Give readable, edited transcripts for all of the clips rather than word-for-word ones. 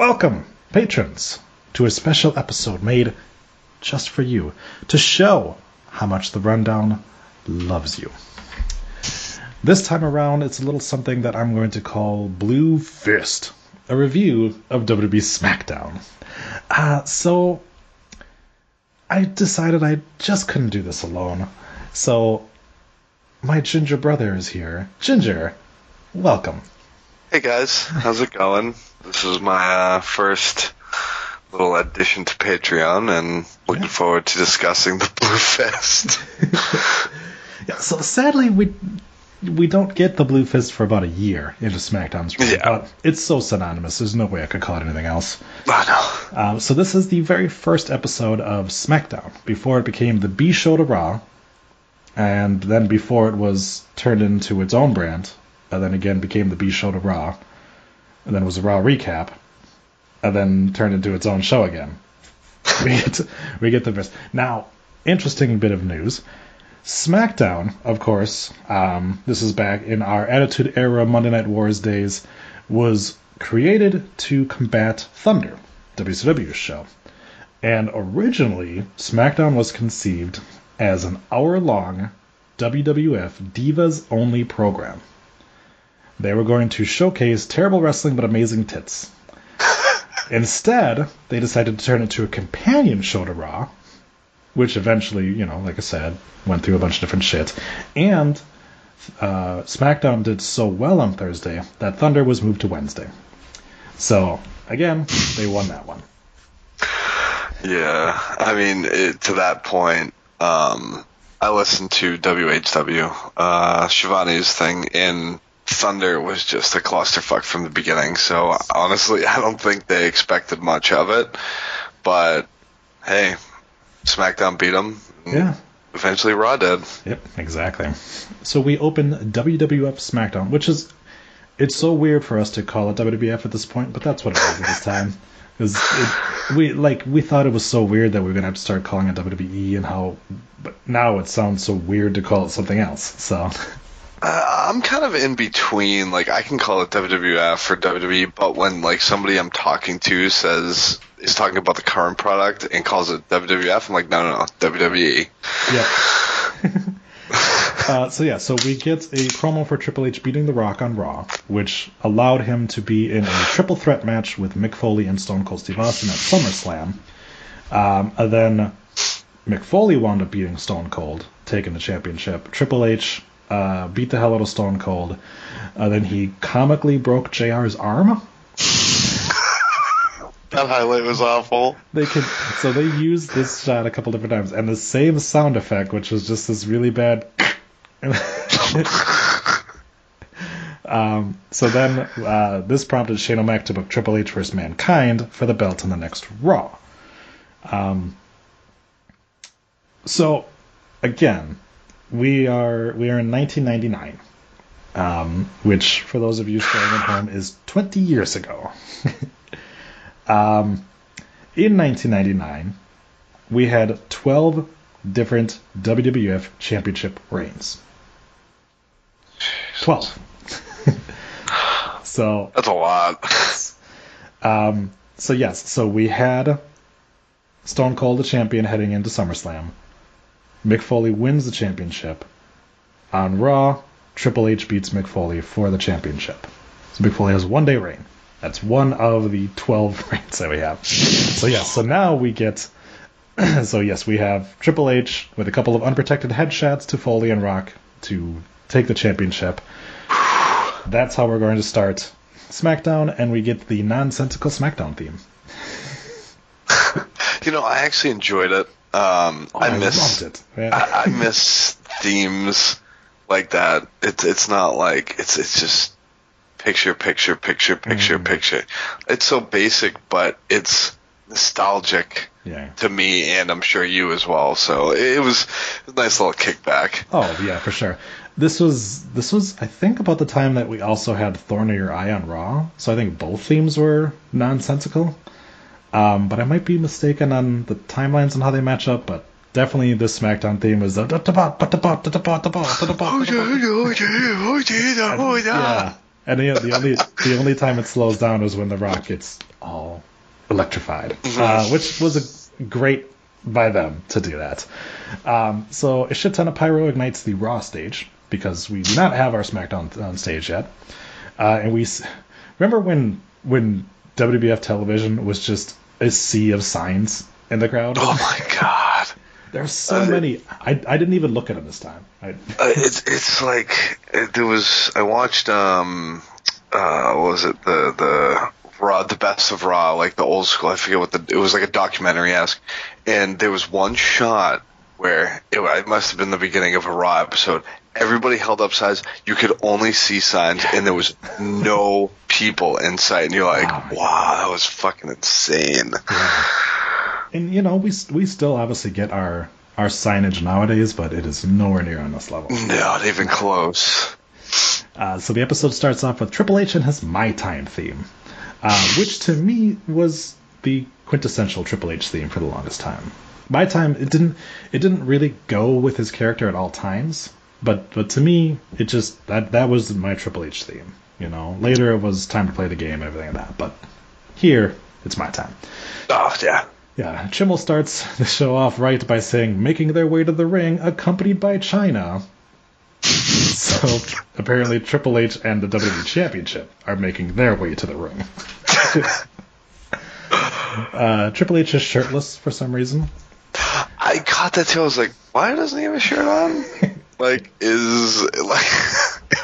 Welcome, patrons, to a special episode made just for you to show how much The Rundown loves you. This time around, it's a little something that I'm going to call Blue Fist, a review of WWE SmackDown. So I decided I just couldn't do this alone. So my Ginger brother is here. Ginger, welcome. Hey guys, how's it going? This is my first little addition to Patreon, and looking forward to discussing the Blue Fist. Yeah, so sadly, we don't get the Blue Fist for about a year into SmackDown's run. Yeah. It's so synonymous, there's no way I could call it anything else. Oh, no. So this is the very first episode of SmackDown, before it became the B Show to Raw, and then before it was turned into its own brand, and then again became the B Show to Raw, and then was a Raw recap, and then turned into its own show again. We get the best. Now, interesting bit of news. SmackDown, of course, this is back in our Attitude Era Monday Night Wars days, was created to combat Thunder, WCW's show. And originally, SmackDown was conceived as an hour-long WWF Divas-only program. They were going to showcase terrible wrestling but amazing tits. Instead, they decided to turn it into a companion show to Raw, which eventually, you know, like I said, went through a bunch of different shit. And SmackDown did so well on Thursday that Thunder was moved to Wednesday. So, again, they won that one. Yeah, I mean, to that point, I listened to WHW, Shivani's thing, and Thunder was just a clusterfuck from the beginning. So, honestly, I don't think they expected much of it. But, hey, SmackDown beat them. Yeah. Eventually Raw did. Yep, exactly. So we open WWF SmackDown, which is, it's so weird for us to call it WWF at this point, but that's what it was at this time. We thought it was so weird that we were going to have to start calling it WWE and how, but now it sounds so weird to call it something else. So I'm kind of in between. Like, I can call it WWF or WWE, but when like somebody I'm talking to says is talking about the current product and calls it WWF, I'm like, no, WWE. Yeah. So we get a promo for Triple H beating The Rock on Raw, which allowed him to be in a triple threat match with Mick Foley and Stone Cold Steve Austin at SummerSlam. And then Mick Foley wound up beating Stone Cold, taking the championship. Triple H beat the hell out of Stone Cold. Then he comically broke JR's arm. That highlight was awful. They used this shot a couple different times, and the same sound effect, which was just this really bad. So then this prompted Shane O'Mac to book Triple H vs. Mankind for the belt on the next Raw. So again, we are in 1999, which for those of you staying at home is 20 years ago. In 1999, we had 12 different WWF championship reigns. 12. So that's a lot. So we had Stone Cold the champion heading into SummerSlam. Mick Foley wins the championship. On Raw, Triple H beats Mick Foley for the championship. So Mick Foley has one-day reign. That's one of the 12 reigns that we have. We have Triple H with a couple of unprotected headshots to Foley and Rock to take the championship. That's how we're going to start SmackDown, and we get the nonsensical SmackDown theme. You know, I actually enjoyed it. I loved it. Yeah. I miss themes like that. It's not like it's just picture. It's so basic, but it's nostalgic to me, and I'm sure you as well. So it was a nice little kickback. Oh yeah, for sure. This was I think about the time that we also had Thorn in Your Eye on Raw. So I think both themes were nonsensical. But I might be mistaken on the timelines and how they match up, but definitely this SmackDown theme was the The only time it slows down is when The Rock gets all electrified, which was great by them to do that. So a shit ton of pyro ignites the Raw stage, because we do not have our SmackDown on stage yet. And we remember when WWF television was just a sea of signs in the crowd. Oh my god, there's so many. I didn't even look at them this time. It's like there was. I watched what was it, the Raw, the best of Raw, like the old school. I forget what it was, like a documentary-esque, and there was one shot where it must have been the beginning of a Raw episode. Everybody held up signs. You could only see signs, and there was no people in sight. And you're like, wow, that was fucking insane. Yeah. And, you know, we still obviously get our signage nowadays, but it is nowhere near on this level. Not even close. So the episode starts off with Triple H and his My Time theme, which to me was the quintessential Triple H theme for the longest time. My Time, it didn't really go with his character at all times. But to me, it just that was my Triple H theme. You know, later it was Time to Play the Game, everything like that. But here, it's My Time. Oh yeah, yeah. Schimmel starts the show off right by saying, "Making their way to the ring, accompanied by Chyna." So apparently, Triple H and the WWE Championship are making their way to the ring. Triple H is shirtless for some reason. I caught that too. I was like, why doesn't he have a shirt on? It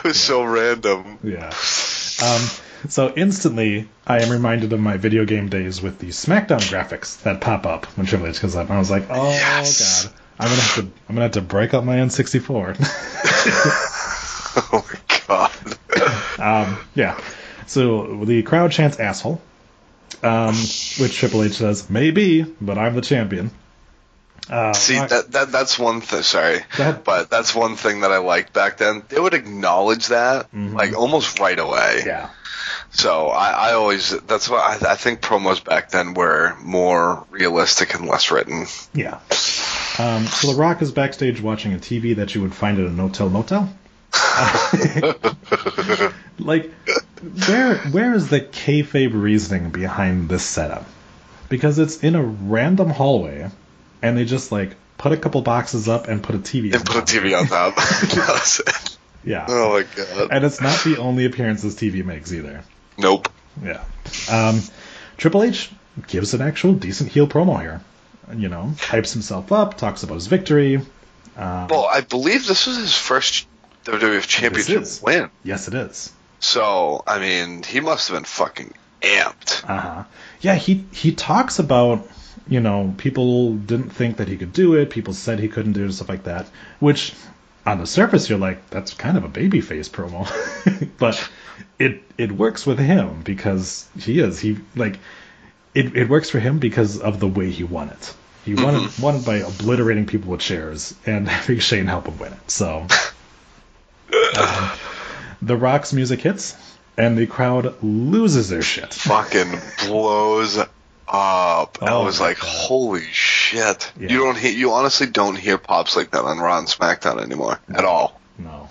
was so random. Yeah. So instantly, I am reminded of my video game days with the SmackDown graphics that pop up when Triple H comes up. And I was like, oh yes. God, I'm gonna have to break up my N64. Oh my god. Yeah. So the crowd chants "asshole," which Triple H says, "Maybe, but I'm the champion." See, that's one thing. Sorry, but that's one thing that I liked back then. They would acknowledge that, like almost right away. Yeah. So I always, that's why I think promos back then were more realistic and less written. Yeah. So The Rock is backstage watching a TV that you would find at a no-till motel. Like, where is the kayfabe reasoning behind this setup? Because it's in a random hallway. And they just, like, put a couple boxes up and put a TV on top. That's it. Yeah. Oh, my God. And it's not the only appearances TV makes, either. Nope. Yeah. Triple H gives an actual decent heel promo here. You know, hypes himself up, talks about his victory. Well, I believe this was his first WWF Championship win. Yes, it is. So, I mean, he must have been fucking amped. Uh-huh. Yeah, he talks about... You know, people didn't think that he could do it. People said he couldn't do it and stuff like that. Which, on the surface, you're like, that's kind of a babyface promo. But it works with him because it works for him because of the way he won it. He won it by obliterating people with chairs and having Shane help him win it. So, The Rock's music hits and the crowd loses their shit. Fucking blows up. And I was like, God. Holy shit. Yeah. You honestly don't hear pops like that on Raw and SmackDown anymore. No, at all. No.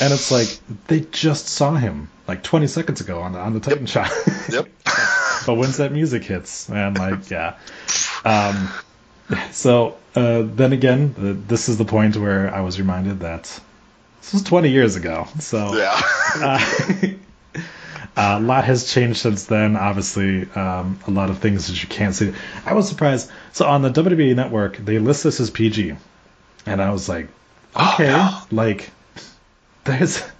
And it's like, they just saw him like 20 seconds ago on the Titan shot. Yep. But once that music hits, man, like, yeah. So then again, this is the point where I was reminded that this was 20 years ago. So yeah. A lot has changed since then, obviously. A lot of things that you can't see. I was surprised. So on the WWE Network, they list this as PG. And I was like, okay. Oh, no. Like, there's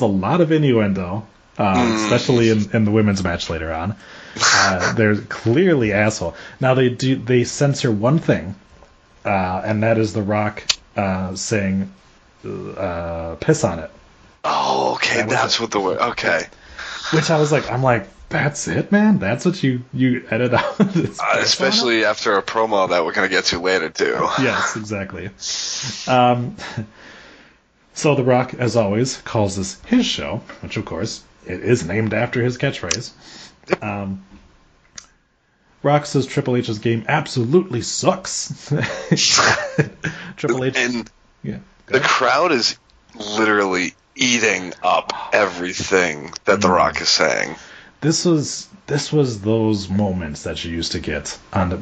a lot of innuendo, especially in the women's match later on. They're clearly asshole. Now, they censor one thing, and that is The Rock saying, piss on it. Oh, okay. That's what the word... Okay. Which I was like, that's it, man? That's what you edit out? Especially after a promo that we're going to get to later, too. Yes, exactly. So The Rock, as always, calls this his show, which, of course, it is named after his catchphrase. Rock says Triple H's game absolutely sucks. Triple H... And yeah, the crowd is literally eating up everything that The Rock is saying. This was those moments that you used to get on the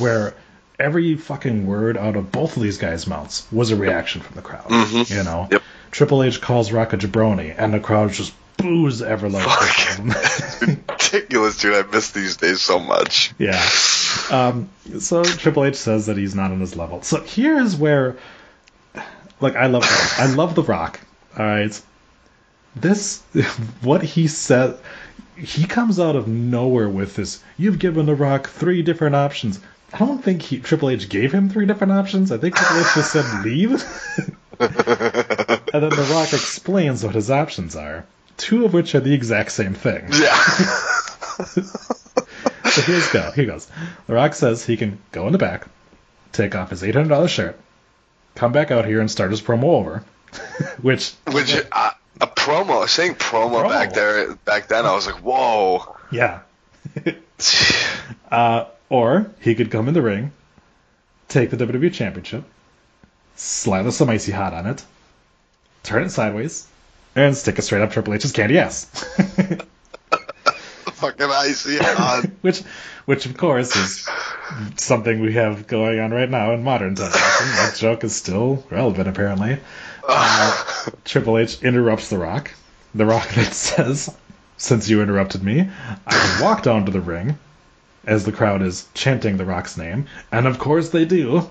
where every fucking word out of both of these guys' mouths was a reaction from the crowd. Mm-hmm. You know, Triple H calls Rock a jabroni, and the crowd just boos everlasting. It's ridiculous, dude. I miss these days so much. Yeah. So Triple H says that he's not on his level. So here's where, like, I love The Rock. All right, what he said. He comes out of nowhere with this. You've given The Rock 3 different options. I don't think Triple H gave him 3 different options. I think Triple H just said leave. And then The Rock explains what his options are, 2 of which are the exact same thing. Yeah. So here goes. The Rock says he can go in the back, take off his $800 shirt, come back out here and start his promo over. Promo back then, I was like, whoa. Yeah. Or he could come in the ring, take the WWE Championship, slather some Icy Hot on it, turn it sideways, and stick it straight up Triple H's candy ass. Fucking Icy Hot. Which of course is something we have going on right now in modern television. That joke is still relevant, apparently. Triple H interrupts The Rock. The Rock then says, since you interrupted me, I can walk down to the ring, as the crowd is chanting The Rock's name. And of course they do.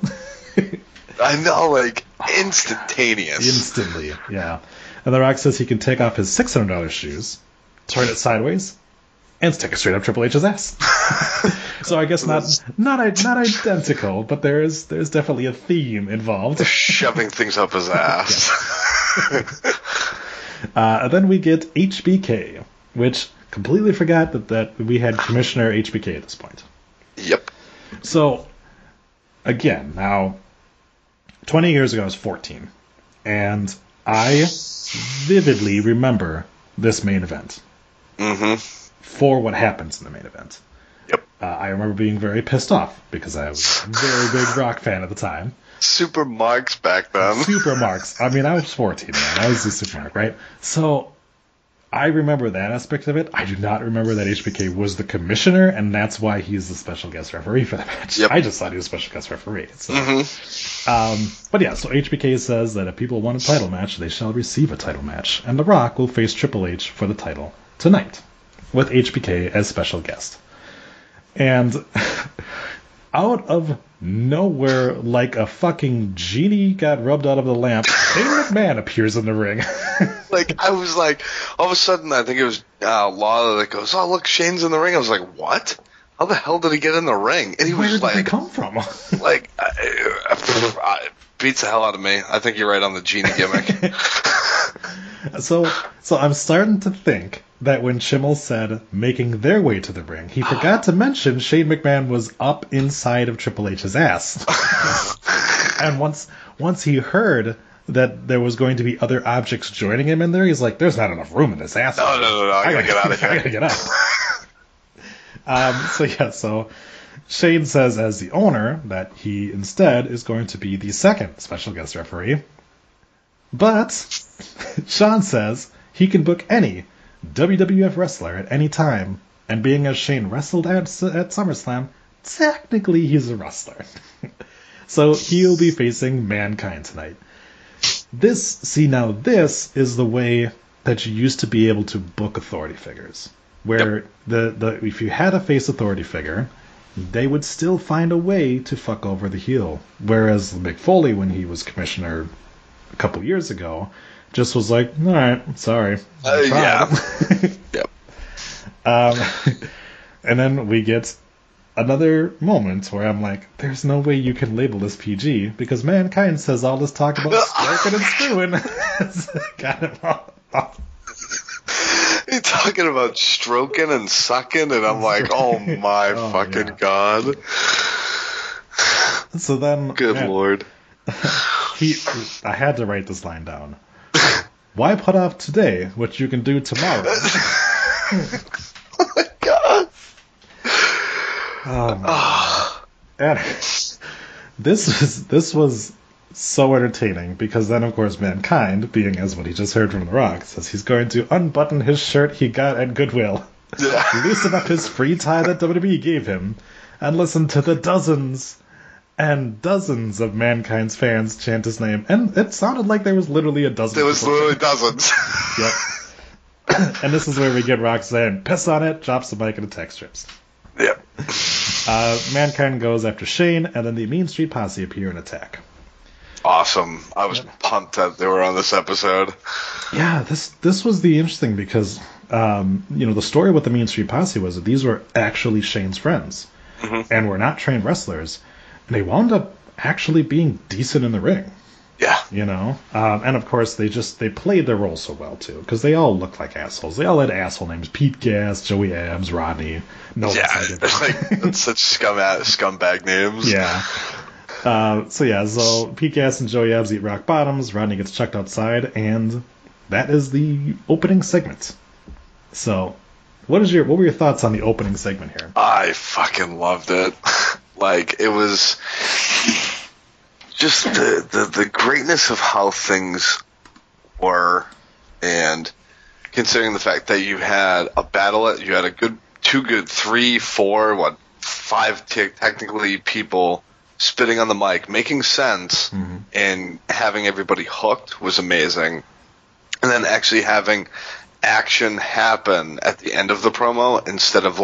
I know, like, instantaneous. Instantly, yeah. And The Rock says he can take off his $600 shoes, turn it sideways, and stick it straight up Triple H's ass. So I guess not identical, but there's definitely a theme involved. Shoving things up his ass. And then we get HBK, which completely forgot that we had Commissioner HBK at this point. Yep. So, again, now, 20 years ago I was 14, and I vividly remember this main event. Mm-hmm. For what happens in the main event. Yep. I remember being very pissed off because I was a very big Rock fan at the time. Super marks back then. Super marks. I mean, I was 14, man. I was a super mark, right? So I remember that aspect of it. I do not remember that HBK was the commissioner, and that's why he's the special guest referee for the match. Yep. I just thought he was a special guest referee. So. Mm-hmm. But yeah, so HBK says that if people want a title match, they shall receive a title match, and The Rock will face Triple H for the title tonight, with HBK as special guest. And out of nowhere, like a fucking genie got rubbed out of the lamp, Shane McMahon appears in the ring. Like, I was like, all of a sudden, I think it was Lala that goes, oh, look, Shane's in the ring. I was like, what? How the hell did he get in the ring? And he was like, where did he come from? Like, it beats the hell out of me. I think you're right on the genie gimmick. So I'm starting to think that when Schimmel said making their way to the ring, he forgot to mention Shane McMahon was up inside of Triple H's ass. And once he heard that there was going to be other objects joining him in there, he's like, there's not enough room in this ass. No, I gotta get out of here. I gotta get out. So Shane says as the owner that he instead is going to be the second special guest referee. But Sean says he can book any WWF wrestler at any time, and being as Shane wrestled at SummerSlam, technically he's a wrestler. So he'll be facing Mankind tonight. This is the way that you used to be able to book authority figures, where yep. the if you had a face authority figure, they would still find a way to fuck over the heel. Whereas Mick Foley, when he was commissioner a couple years ago, just was like, all right, sorry. Yeah. Yep. And then we get another moment where I'm like, there's no way you can label this PG because Mankind says all this talk about smoking and screwing. Got him all. You're talking about stroking and sucking, and I'm like, oh my fucking yeah. God. So then. Good Lord. I had to write this line down. Why put off today what you can do tomorrow? Oh my God. Oh my God. And this was so entertaining, because then, of course, Mankind, being as what he just heard from The Rock, says he's going to unbutton his shirt he got at Goodwill, loosen up his free tie that WWE gave him, and listen to the dozens and dozens of Mankind's fans chant his name. And it sounded like there was literally a dozen. There was literally dozens. Yep. And this is where we get Rock saying, piss on it, drops the mic into text strips. Yep. Mankind goes after Shane, and then the Mean Street Posse appear and attack. Awesome. I was pumped that they were on this episode. Yeah, this was the interesting, because, the story with the Mean Street Posse was that these were actually Shane's friends, and were not trained wrestlers, and they wound up actually being decent in the ring. Yeah. And of course they played their role so well too, because they all looked like assholes. They all had asshole names: Pete Gas, Joey Abs, Rodney. It's such scumbag names. Yeah. So Pete Gas and Joey Abs eat rock bottoms. Rodney gets chucked outside, and that is the opening segment. So, what were your thoughts on the opening segment here? I fucking loved it. It was just the greatness of how things were, and considering the fact that you had a battle, you had a good five technically people spitting on the mic, making sense, and having everybody hooked was amazing. And then actually having action happen at the end of the promo instead of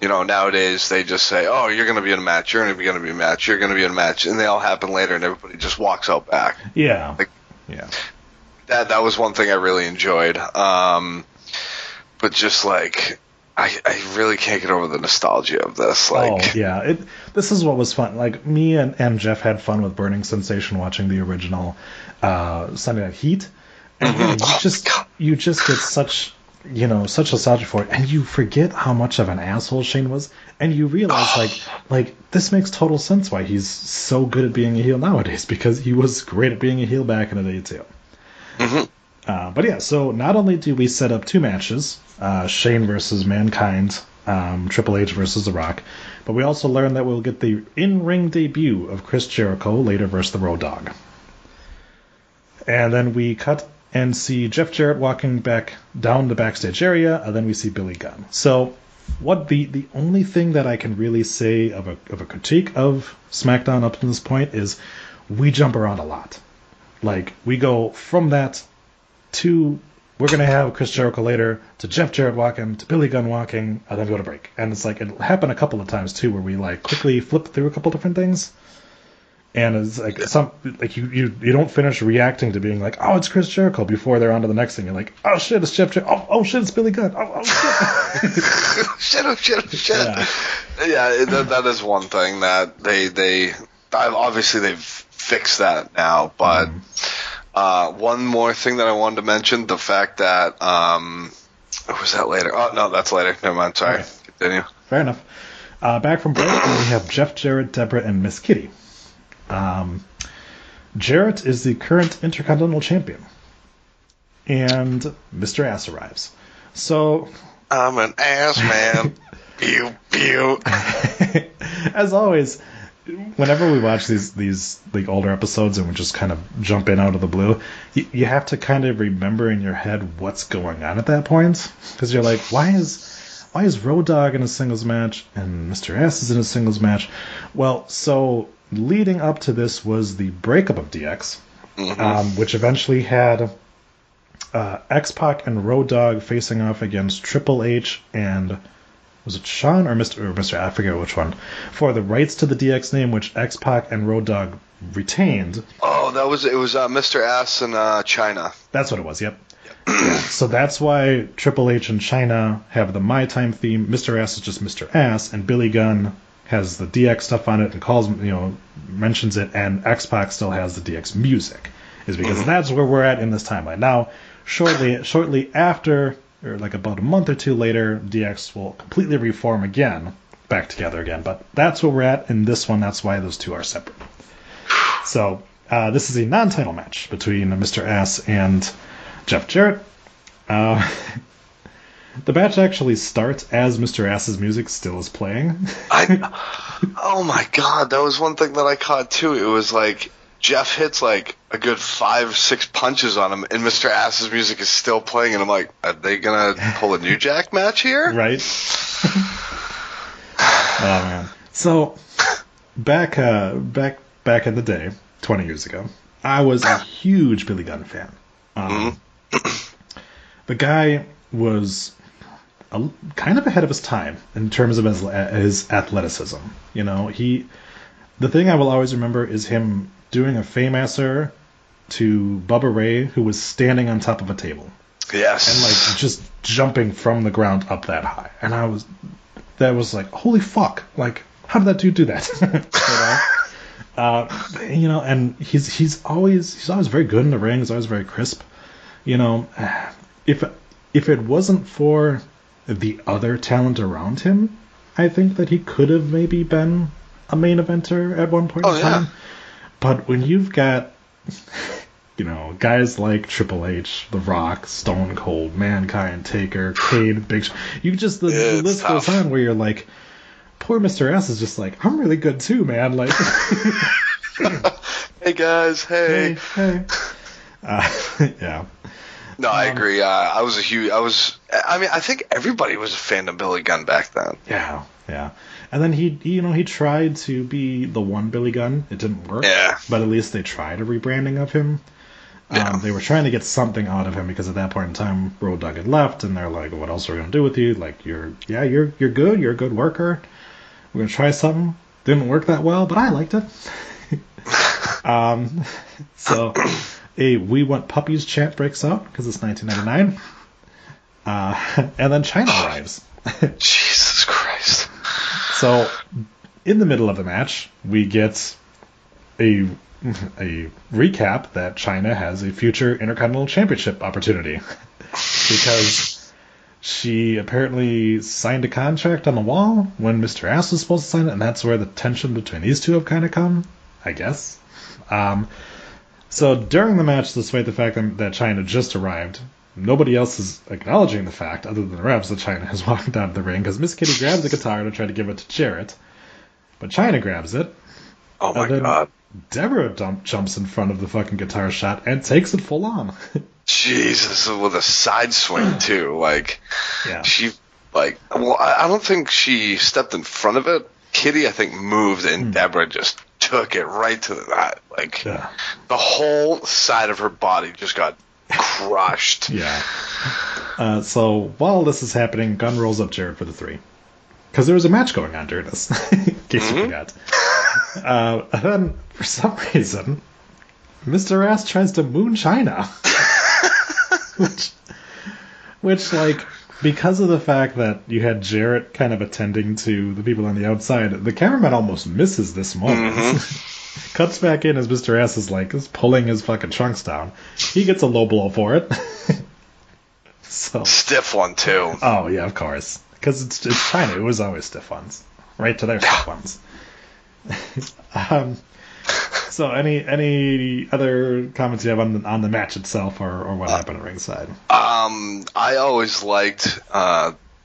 nowadays they just say, oh, you're going to be in a match, you're going to be in a match, and they all happen later and everybody just walks out back. Yeah. That was one thing I really enjoyed. But just, I really can't get over the nostalgia of this. This is what was fun. Me and Jeff had fun with Burning Sensation watching the original Sunday Night Heat. And you just get such... such nostalgia for it, and you forget how much of an asshole Shane was, and you realize, this makes total sense why he's so good at being a heel nowadays, because he was great at being a heel back in the day, too. So not only do we set up two matches, Shane versus Mankind, Triple H versus The Rock, but we also learn that we'll get the in-ring debut of Chris Jericho later versus the Road Dogg. And then we cut and see Jeff Jarrett walking back down the backstage area, and then we see Billy Gunn. So, what the only thing that I can really say of a critique of SmackDown up to this point is we jump around a lot. We go from that to we're going to have Chris Jericho later, to Jeff Jarrett walking, to Billy Gunn walking, and then we go to break. And it's it happened a couple of times, too, where we, quickly flip through a couple different things. And it's you don't finish reacting to being oh, it's Chris Jericho before they're on to the next thing. You're oh shit, it's Jeff Jericho. Oh shit, it's Billy Gunn. Oh shit. shit. Yeah, that is one thing that they obviously they've fixed that now. But one more thing that I wanted to mention, the fact that was that later? Oh no, that's later. Never mind. Sorry. Okay. Continue. Fair enough. Back from break, we have Jeff Jarrett, Deborah, and Miss Kitty. Jarrett is the current Intercontinental Champion, and Mr. Ass arrives. So I'm an ass man. Pew pew. As always, whenever we watch these older episodes and we just kind of jump in out of the blue, you have to kind of remember in your head what's going on at that point, because you're like, why is Road Dogg in a singles match and Mr. Ass is in a singles match? Well, so. Leading up to this was the breakup of DX, which eventually had X-Pac and Road Dogg facing off against Triple H and, was it Shawn or Mr. I forget which one, for the rights to the DX name, which X-Pac and Road Dogg retained. Oh, it was Mr. Ass and Chyna. That's what it was, yep. So that's why Triple H and Chyna have the My Time theme, Mr. Ass is just Mr. Ass, and Billy Gunn has the DX stuff on it and mentions it, and X-Pac still has the DX music, is because that's where we're at in this timeline. Now, shortly after, or about a month or two later, DX will completely reform again, back together again, but that's where we're at in this one. That's why those two are separate. So, this is a non-title match between Mr. Ass and Jeff Jarrett. The match actually starts as Mr. Ass's music still is playing. Oh my god, that was one thing that I caught too. It was Jeff hits like a good 5-6 punches on him, and Mr. Ass's music is still playing, and I'm like, are they going to pull a New Jack match here? Right. Oh, man. So, back in the day, 20 years ago, I was a huge Billy Gunn fan. The guy was kind of ahead of his time in terms of his athleticism. You know, the thing I will always remember is him doing a Fame-asser to Bubba Ray, who was standing on top of a table. Yes. And, like, just jumping from the ground up that high. And that was like, holy fuck. Like, how did that dude do that? You know, and he's always very good in the ring. He's always very crisp. You know, if it wasn't for the other talent around him, I think that he could have maybe been a main eventer at one point in time. Yeah. But when you've got, you know, guys like Triple H, The Rock, Stone Cold, Mankind, Taker, Kane, Big Show, you just, the list goes on where you're like, poor Mr. S is just like, I'm really good too, man. Like, hey guys, hey. Yeah. No, I agree. I think everybody was a fan of Billy Gunn back then. Yeah, yeah. And then he tried to be the one Billy Gunn. It didn't work. Yeah. But at least they tried a rebranding of him. Yeah. They were trying to get something out of him because at that point in time, Road Dogg had left, and they're like, "What else are we gonna do with you? Like, you're good. You're a good worker. We're gonna try something." Didn't work that well, but I liked it. So. A We Want Puppies chant breaks out because it's 1999. And then Chyna arrives. Jesus Christ. So, in the middle of the match, we get a recap that Chyna has a future Intercontinental Championship opportunity. Because she apparently signed a contract on the wall when Mr. Ass was supposed to sign it, and that's where the tension between these two have kind of come, I guess. So during the match, despite the fact that Chyna just arrived, nobody else is acknowledging the fact, other than the refs, that Chyna has walked out of the ring, because Miss Kitty grabs the guitar to try to give it to Jarrett, but Chyna grabs it. Oh my god. Deborah jumps in front of the fucking guitar shot and takes it full on. Jesus, with a side swing too. Like, yeah. I don't think she stepped in front of it. Kitty, I think, moved, and Deborah just took it right to that. Like, yeah. The whole side of her body just got crushed. Yeah. So while this is happening, Gunn rolls up Jarrett for the 3. Because there was a match going on during this. In case you forgot. And then, for some reason, Mr. Ass tries to moon Chyna. which, like, because of the fact that you had Jarrett kind of attending to the people on the outside, the cameraman almost misses this moment. Mm-hmm. Cuts back in as Mr. Ass is like, is pulling his fucking trunks down. He gets a low blow for it. So stiff one too. Oh yeah, of course, because it's Chyna. It was always stiff ones, right to their stiff ones. So any other comments you have on the match itself or what happened at ringside? I always liked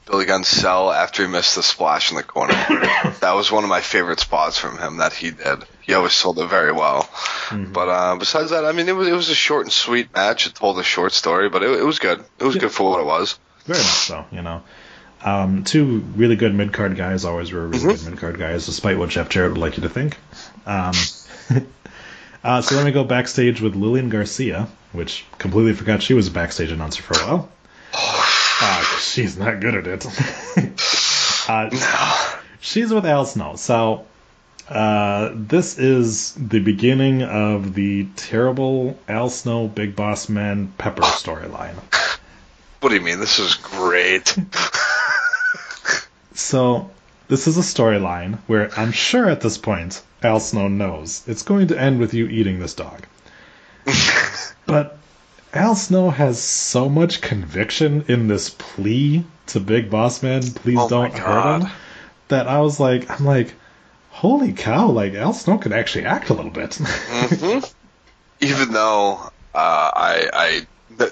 Billy Gunn's sell after he missed the splash in the corner. That was one of my favorite spots from him that he did. He always sold it very well. Mm-hmm. But besides that, I mean, it was a short and sweet match. It told a short story, but it was good. It was good for what it was. Very much so, you know. Two really good mid-card guys always were really good mid-card guys, despite what Jeff Jarrett would like you to think. So then we go backstage with Lillian Garcia, which completely forgot she was a backstage announcer for a while. She's not good at it. She's with Al Snow. So this is the beginning of the terrible Al Snow, Big Boss Man, Pepper storyline. What do you mean? This is great. So this is a storyline where I'm sure at this point Al Snow knows it's going to end with you eating this dog. But Al Snow has so much conviction in this plea to Big Boss Man, please don't hurt him, that I'm like, holy cow, like Al Snow could actually act a little bit. Mm-hmm. Even though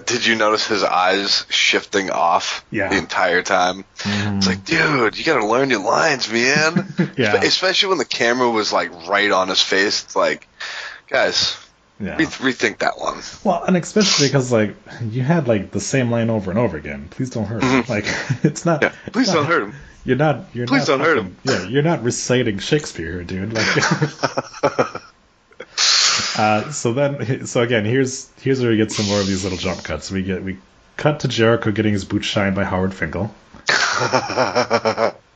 did you notice his eyes shifting off the entire time? Mm. It's like, dude, you gotta learn your lines, man. Yeah. Especially when the camera was like right on his face. It's like, Guys, yeah. Rethink that one. Well, and especially because, like, you had, like, the same line over and over again. Please don't hurt him. Like, it's not... Yeah. Please don't hurt him. You're not... Please don't hurt him. Yeah, you're not reciting Shakespeare, dude. Like... So again, here's where we get some more of these little jump cuts. We cut to Jericho getting his boot shined by Howard Finkel.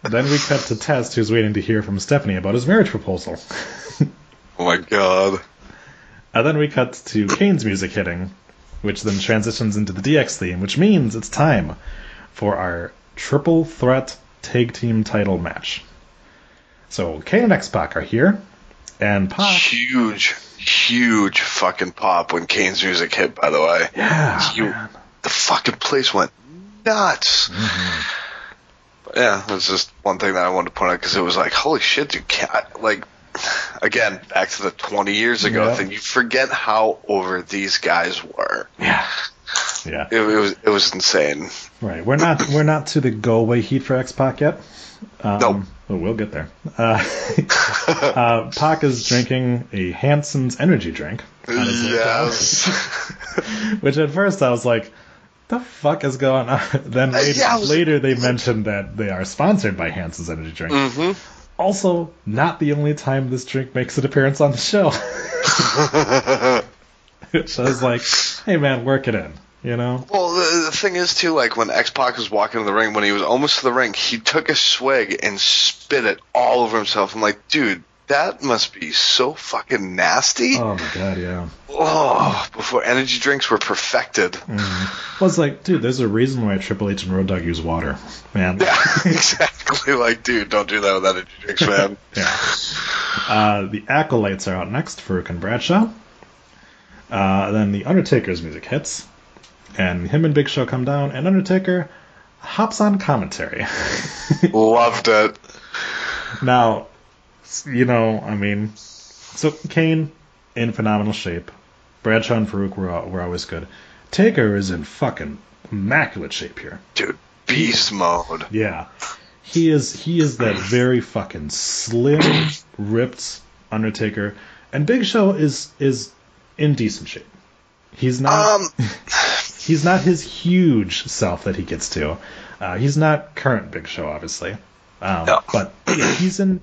Then we cut to Test, who's waiting to hear from Stephanie about his marriage proposal. Oh my god. And then we cut to Kane's music hitting, which then transitions into the DX theme, which means it's time for our triple threat tag team title match. So Kane and X-Pac are here, and Pac... Huge fucking pop when Kane's music hit, by the way. Yeah, the fucking place went nuts. Mm-hmm. Yeah, that's just one thing that I wanted to point out, because it was like, holy shit, dude, like, again, back to the 20 years ago thing, you forget how over these guys were. Yeah. Yeah. It was insane. Right. We're not to the go away heat for X-Pac yet. Nope. Well, we'll get there. Pac is drinking a Hanson's energy drink. Yes. Which at first I was like, the fuck is going on? Then later they mentioned that they are sponsored by Hanson's energy drink. Mm-hmm. Also, not the only time this drink makes an appearance on the show. So I was like, hey man, work it in, you know? Well, the thing is, too, like, when X-Pac was walking to the ring, when he was almost to the ring, he took a swig and spit it all over himself. I'm like, dude, that must be so fucking nasty. Oh, my God, yeah. Oh, before energy drinks were perfected. Mm-hmm. Well, it's like, dude, there's a reason why Triple H and Road Dogg use water, man. Yeah, exactly. Like, dude, don't do that with energy drinks, man. Yeah. The Acolytes are out next for Faarooq and Bradshaw. Then the Undertaker's music hits, and him and Big Show come down, and Undertaker hops on commentary. Loved it. Now, you know, I mean, so Kane in phenomenal shape. Bradshaw and Faarooq were always good. Taker is in fucking immaculate shape here. Dude, beast mode. Yeah. He is that very fucking slim, ripped Undertaker, and Big Show is in decent shape. He's not he's not his huge self that he gets to. He's not current Big Show, obviously. No. But yeah, he's in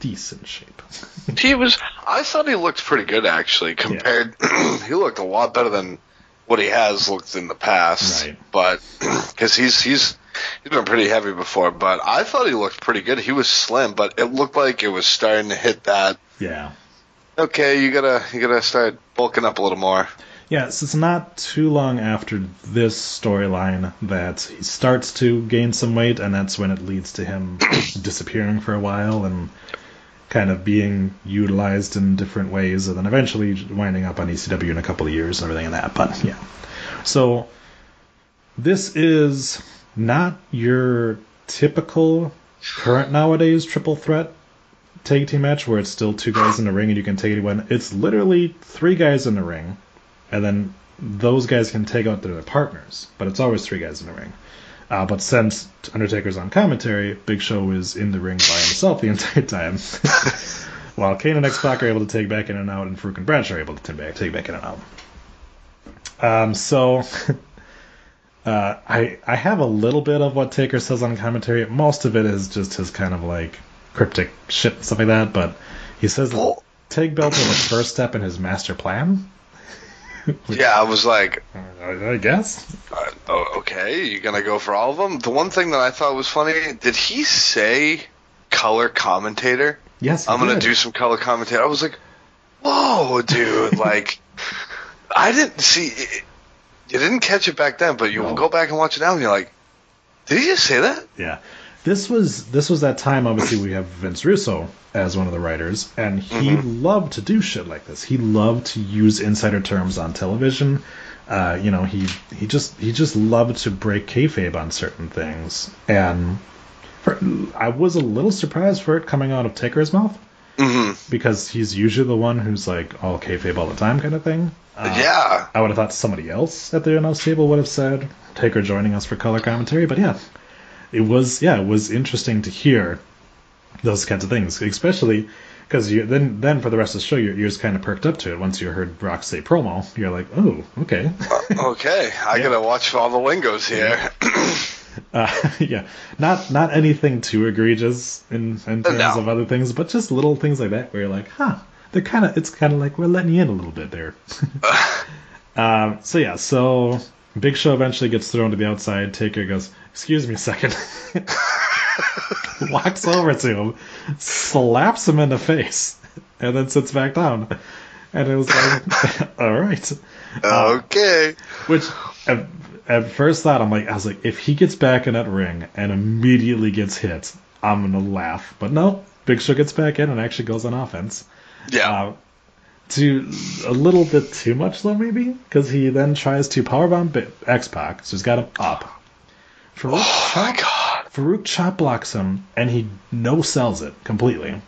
decent shape. I thought he looked pretty good, actually, compared he looked a lot better than what he has looked in the past. Right. But because he's been pretty heavy before, but I thought he looked pretty good. He was slim, but it looked like it was starting to hit that. Yeah. Okay, you gotta start bulking up a little more. Yeah, so it's not too long after this storyline that he starts to gain some weight, and that's when it leads to him disappearing for a while and kind of being utilized in different ways, and then eventually winding up on ECW in a couple of years and everything and that. But yeah, so this is not your typical current nowadays triple threat tag team match where it's still two guys in the ring and you can take anyone. It's literally three guys in the ring, and then those guys can take out their partners, but it's always three guys in the ring. But since Undertaker's on commentary, Big Show is in the ring by himself the entire time, while Kane and X-Pac are able to take back in and out, and Faarooq and Bradshaw are able to take back in and out. I have a little bit of what Taker says on commentary. Most of it is just his kind of like cryptic shit and stuff like that, but he says that tag belts are the first step in his master plan. Yeah, I was like, I guess. Okay, you're going to go for all of them? The one thing that I thought was funny, did he say color commentator? Yes, I'm going to do some color commentator. I was like, whoa, dude. Like, I didn't see it. You didn't catch it back then, but you go back and watch it now, and you're like, did he just say that? Yeah. This was that time, obviously, we have Vince Russo as one of the writers, and he loved to do shit like this. He loved to use insider terms on television. You know, he just loved to break kayfabe on certain things. And I was a little surprised for it coming out of Taker's mouth, because he's usually the one who's like, all kayfabe all the time kind of thing. Yeah. I would have thought somebody else at the announce table would have said, Taker joining us for color commentary, but yeah. It was interesting to hear those kinds of things, especially because you then for the rest of the show you're just kind of perked up to it. Once you heard Rock say promo, you're like, oh, okay, I gotta watch all the lingos here. Not anything too egregious in terms of other things, but just little things like that where you're like, huh, they're kind of, it's kind of like we're letting you in a little bit there. So Big Show eventually gets thrown to the outside. Taker goes, excuse me a second. Walks over to him, slaps him in the face, and then sits back down. And it was like, all right. Okay. Which at first thought, I was like, if he gets back in that ring and immediately gets hit, I'm going to laugh. But no, Big Show gets back in and actually goes on offense. Yeah. To a little bit too much, though, maybe, because he then tries to powerbomb X-Pac, so he's got him up. Faarooq chop blocks him, and he no-sells it completely.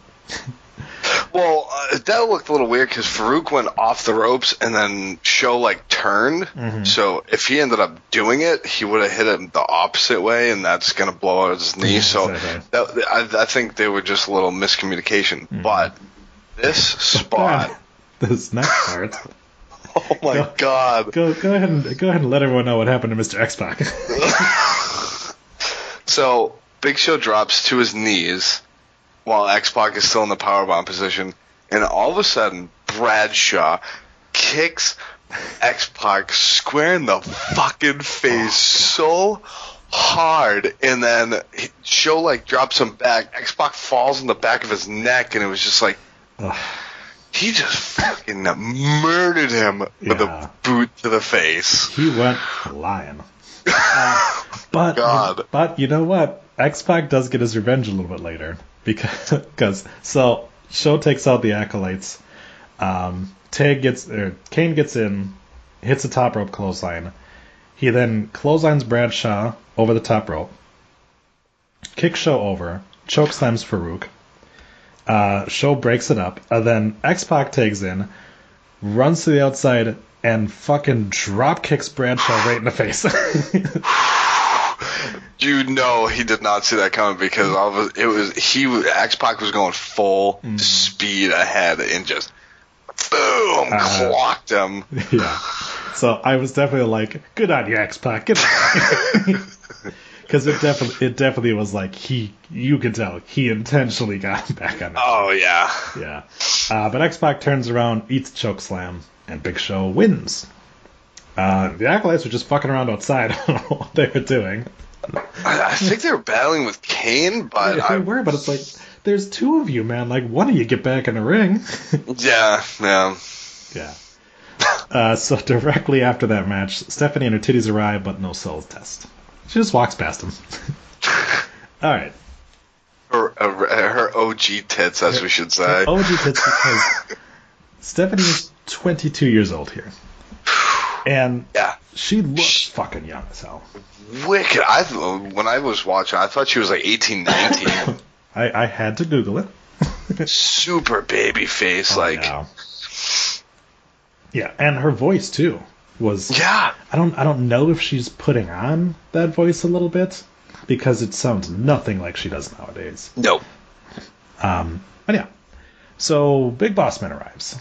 Well, that looked a little weird, because Faarooq went off the ropes, and then Show, turned, so if he ended up doing it, he would have hit him the opposite way, and that's going to blow out his knee, I think they were just a little miscommunication, but this spot... This next part. Oh my God! Go ahead and let everyone know what happened to Mr. X-Pac. So Big Show drops to his knees while X-Pac is still in the powerbomb position, and all of a sudden Bradshaw kicks X-Pac square in the fucking face so hard, and then Show drops him back. X-Pac falls on the back of his neck, and it was just like. He just fucking murdered him with a boot to the face. He went flying. But you know what? X-Pac does get his revenge a little bit later. Because Show takes out the Acolytes. Kane gets in, hits a top rope clothesline. He then clotheslines Bradshaw over the top rope. Kicks Show over. Chokeslams Faarooq. Show breaks it up, and then X-Pac tags in, runs to the outside, and fucking drop kicks Bradshaw right in the face. You know he did not see that coming because X-Pac was going full speed ahead and just boom clocked him. Yeah. So I was definitely like, good on you, X-Pac. Get out. Because it definitely was you could tell he intentionally got him back on it. Oh, yeah. But X-Pac turns around, eats chokeslam, and Big Show wins. The Acolytes were just fucking around outside. I don't know what they were doing. I think they were battling with Kane, but... Yeah, they were, but it's there's two of you, man. Why don't you get back in the ring? Yeah. So directly after that match, Stephanie and her titties arrive, but no sells Test. She just walks past him. All right. Her OG tits, as we should say. OG tits, because Stephanie is 22 years old here. And she looks fucking young as hell. Wicked. When I was watching, I thought she was 18, 19. I had to Google it. Super baby face. No. Yeah, and her voice, too. I don't know if she's putting on that voice a little bit because it sounds nothing like she does nowadays. Nope. But yeah. So Big Boss Man arrives.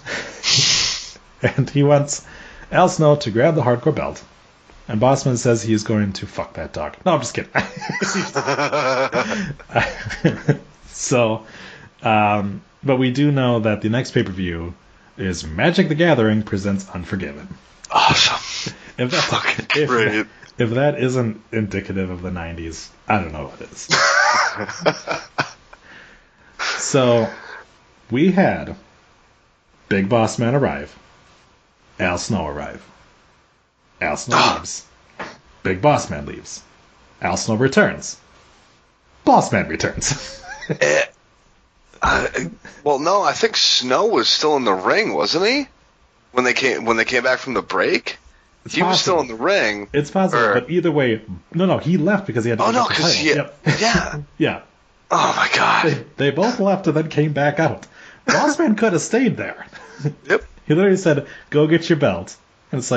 And he wants Al Snow to grab the hardcore belt. And Bossman says he's going to fuck that dog. No, I'm just kidding. But we do know that the next pay-per-view is Magic the Gathering presents Unforgiven. Awesome. If that isn't indicative of the 90s, I don't know what is. So, we had Big Boss Man arrive. Al Snow arrive. Al Snow leaves. Big Boss Man leaves. Al Snow returns. Boss Man returns. I think Snow was still in the ring, wasn't he? When they came back from the break, was still in the ring. It's possible, but either way, no, he left because he had to go to the title. Yeah. Oh my God. They both left and then came back out. Bossman could have stayed there. Yep. He literally said, "Go get your belt," and it's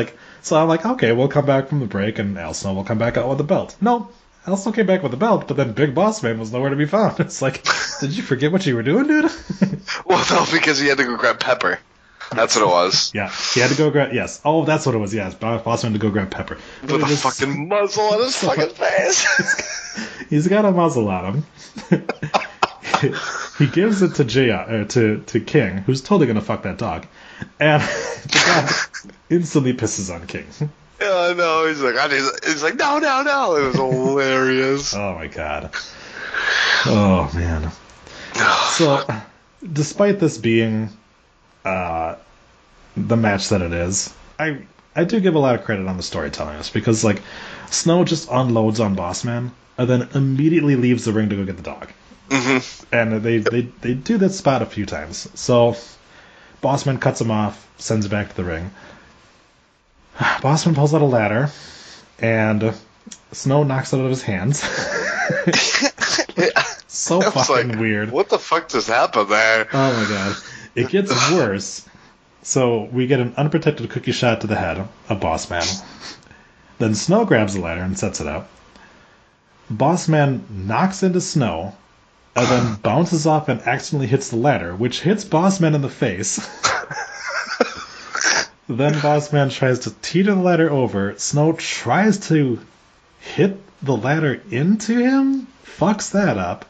so I'm like, okay, we'll come back from the break, and Al Snow will come back out with the belt. No, Al Snow came back with the belt, but then Big Boss Man was nowhere to be found. It's like, did you forget what you were doing, dude? Well, no, because he had to go grab Pepper. That's what it was. Yeah, he had to go grab... Yes. Oh, that's what it was, yes. Boss Man had to go grab Pepper. With a fucking muzzle on his fucking face. He's got a muzzle on him. He gives it to King, who's totally going to fuck that dog. And the dog instantly pisses on King. Yeah, I know. He's like, no, no, no. It was hilarious. Oh, my God. Oh, man. So, despite this being... the match that it is, I do give a lot of credit on the storytelling, because like Snow just unloads on Boss Man and then immediately leaves the ring to go get the dog. Mm-hmm. And they do that spot a few times. So Boss Man cuts him off, sends him back to the ring. Boss Man pulls out a ladder and Snow knocks it out of his hands. So fucking weird. What the fuck just happened there? Oh my God. It gets worse. So we get an unprotected cookie shot to the head of Boss Man. Then Snow grabs the ladder and sets it up. Boss Man knocks into Snow and then bounces off and accidentally hits the ladder, which hits Boss Man in the face. Then Boss Man tries to teeter the ladder over. Snow tries to hit the ladder into him, fucks that up,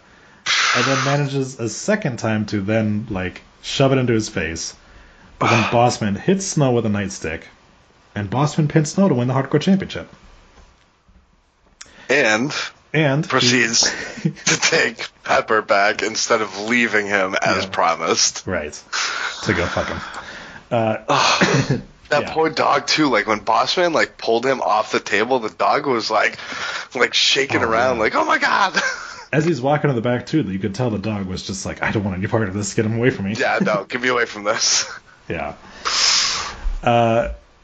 and then manages a second time to then, like, shove it into his face. But then Boss Man hits Snow with a nightstick, and Boss Man pins Snow to win the Hardcore Championship. And proceeds to take Pepper back instead of leaving him as promised. Right. To go fuck him. That poor dog too. Like when Boss Man like pulled him off the table, the dog was like shaking around, man. Like, oh my God. As he's walking in the back, too, you could tell the dog was just like, I don't want any part of this. Get him away from me. Yeah, no, get me away from this. Yeah.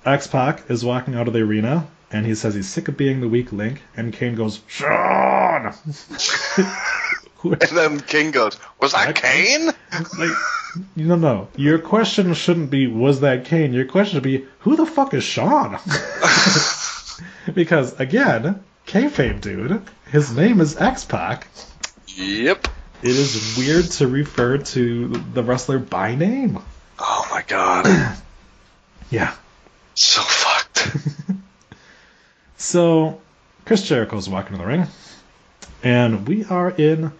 X-Pac is walking out of the arena, and he says he's sick of being the weak link, and Kane goes, Shawn! And then King goes, was that Kane? Like, no. Your question shouldn't be, was that Kane? Your question should be, who the fuck is Shawn? Because, again... Kayfabe, dude. His name is X-Pac. Yep. It is weird to refer to the wrestler by name. Oh my God. Yeah. So fucked. So, Chris Jericho's walking to the ring, and we are in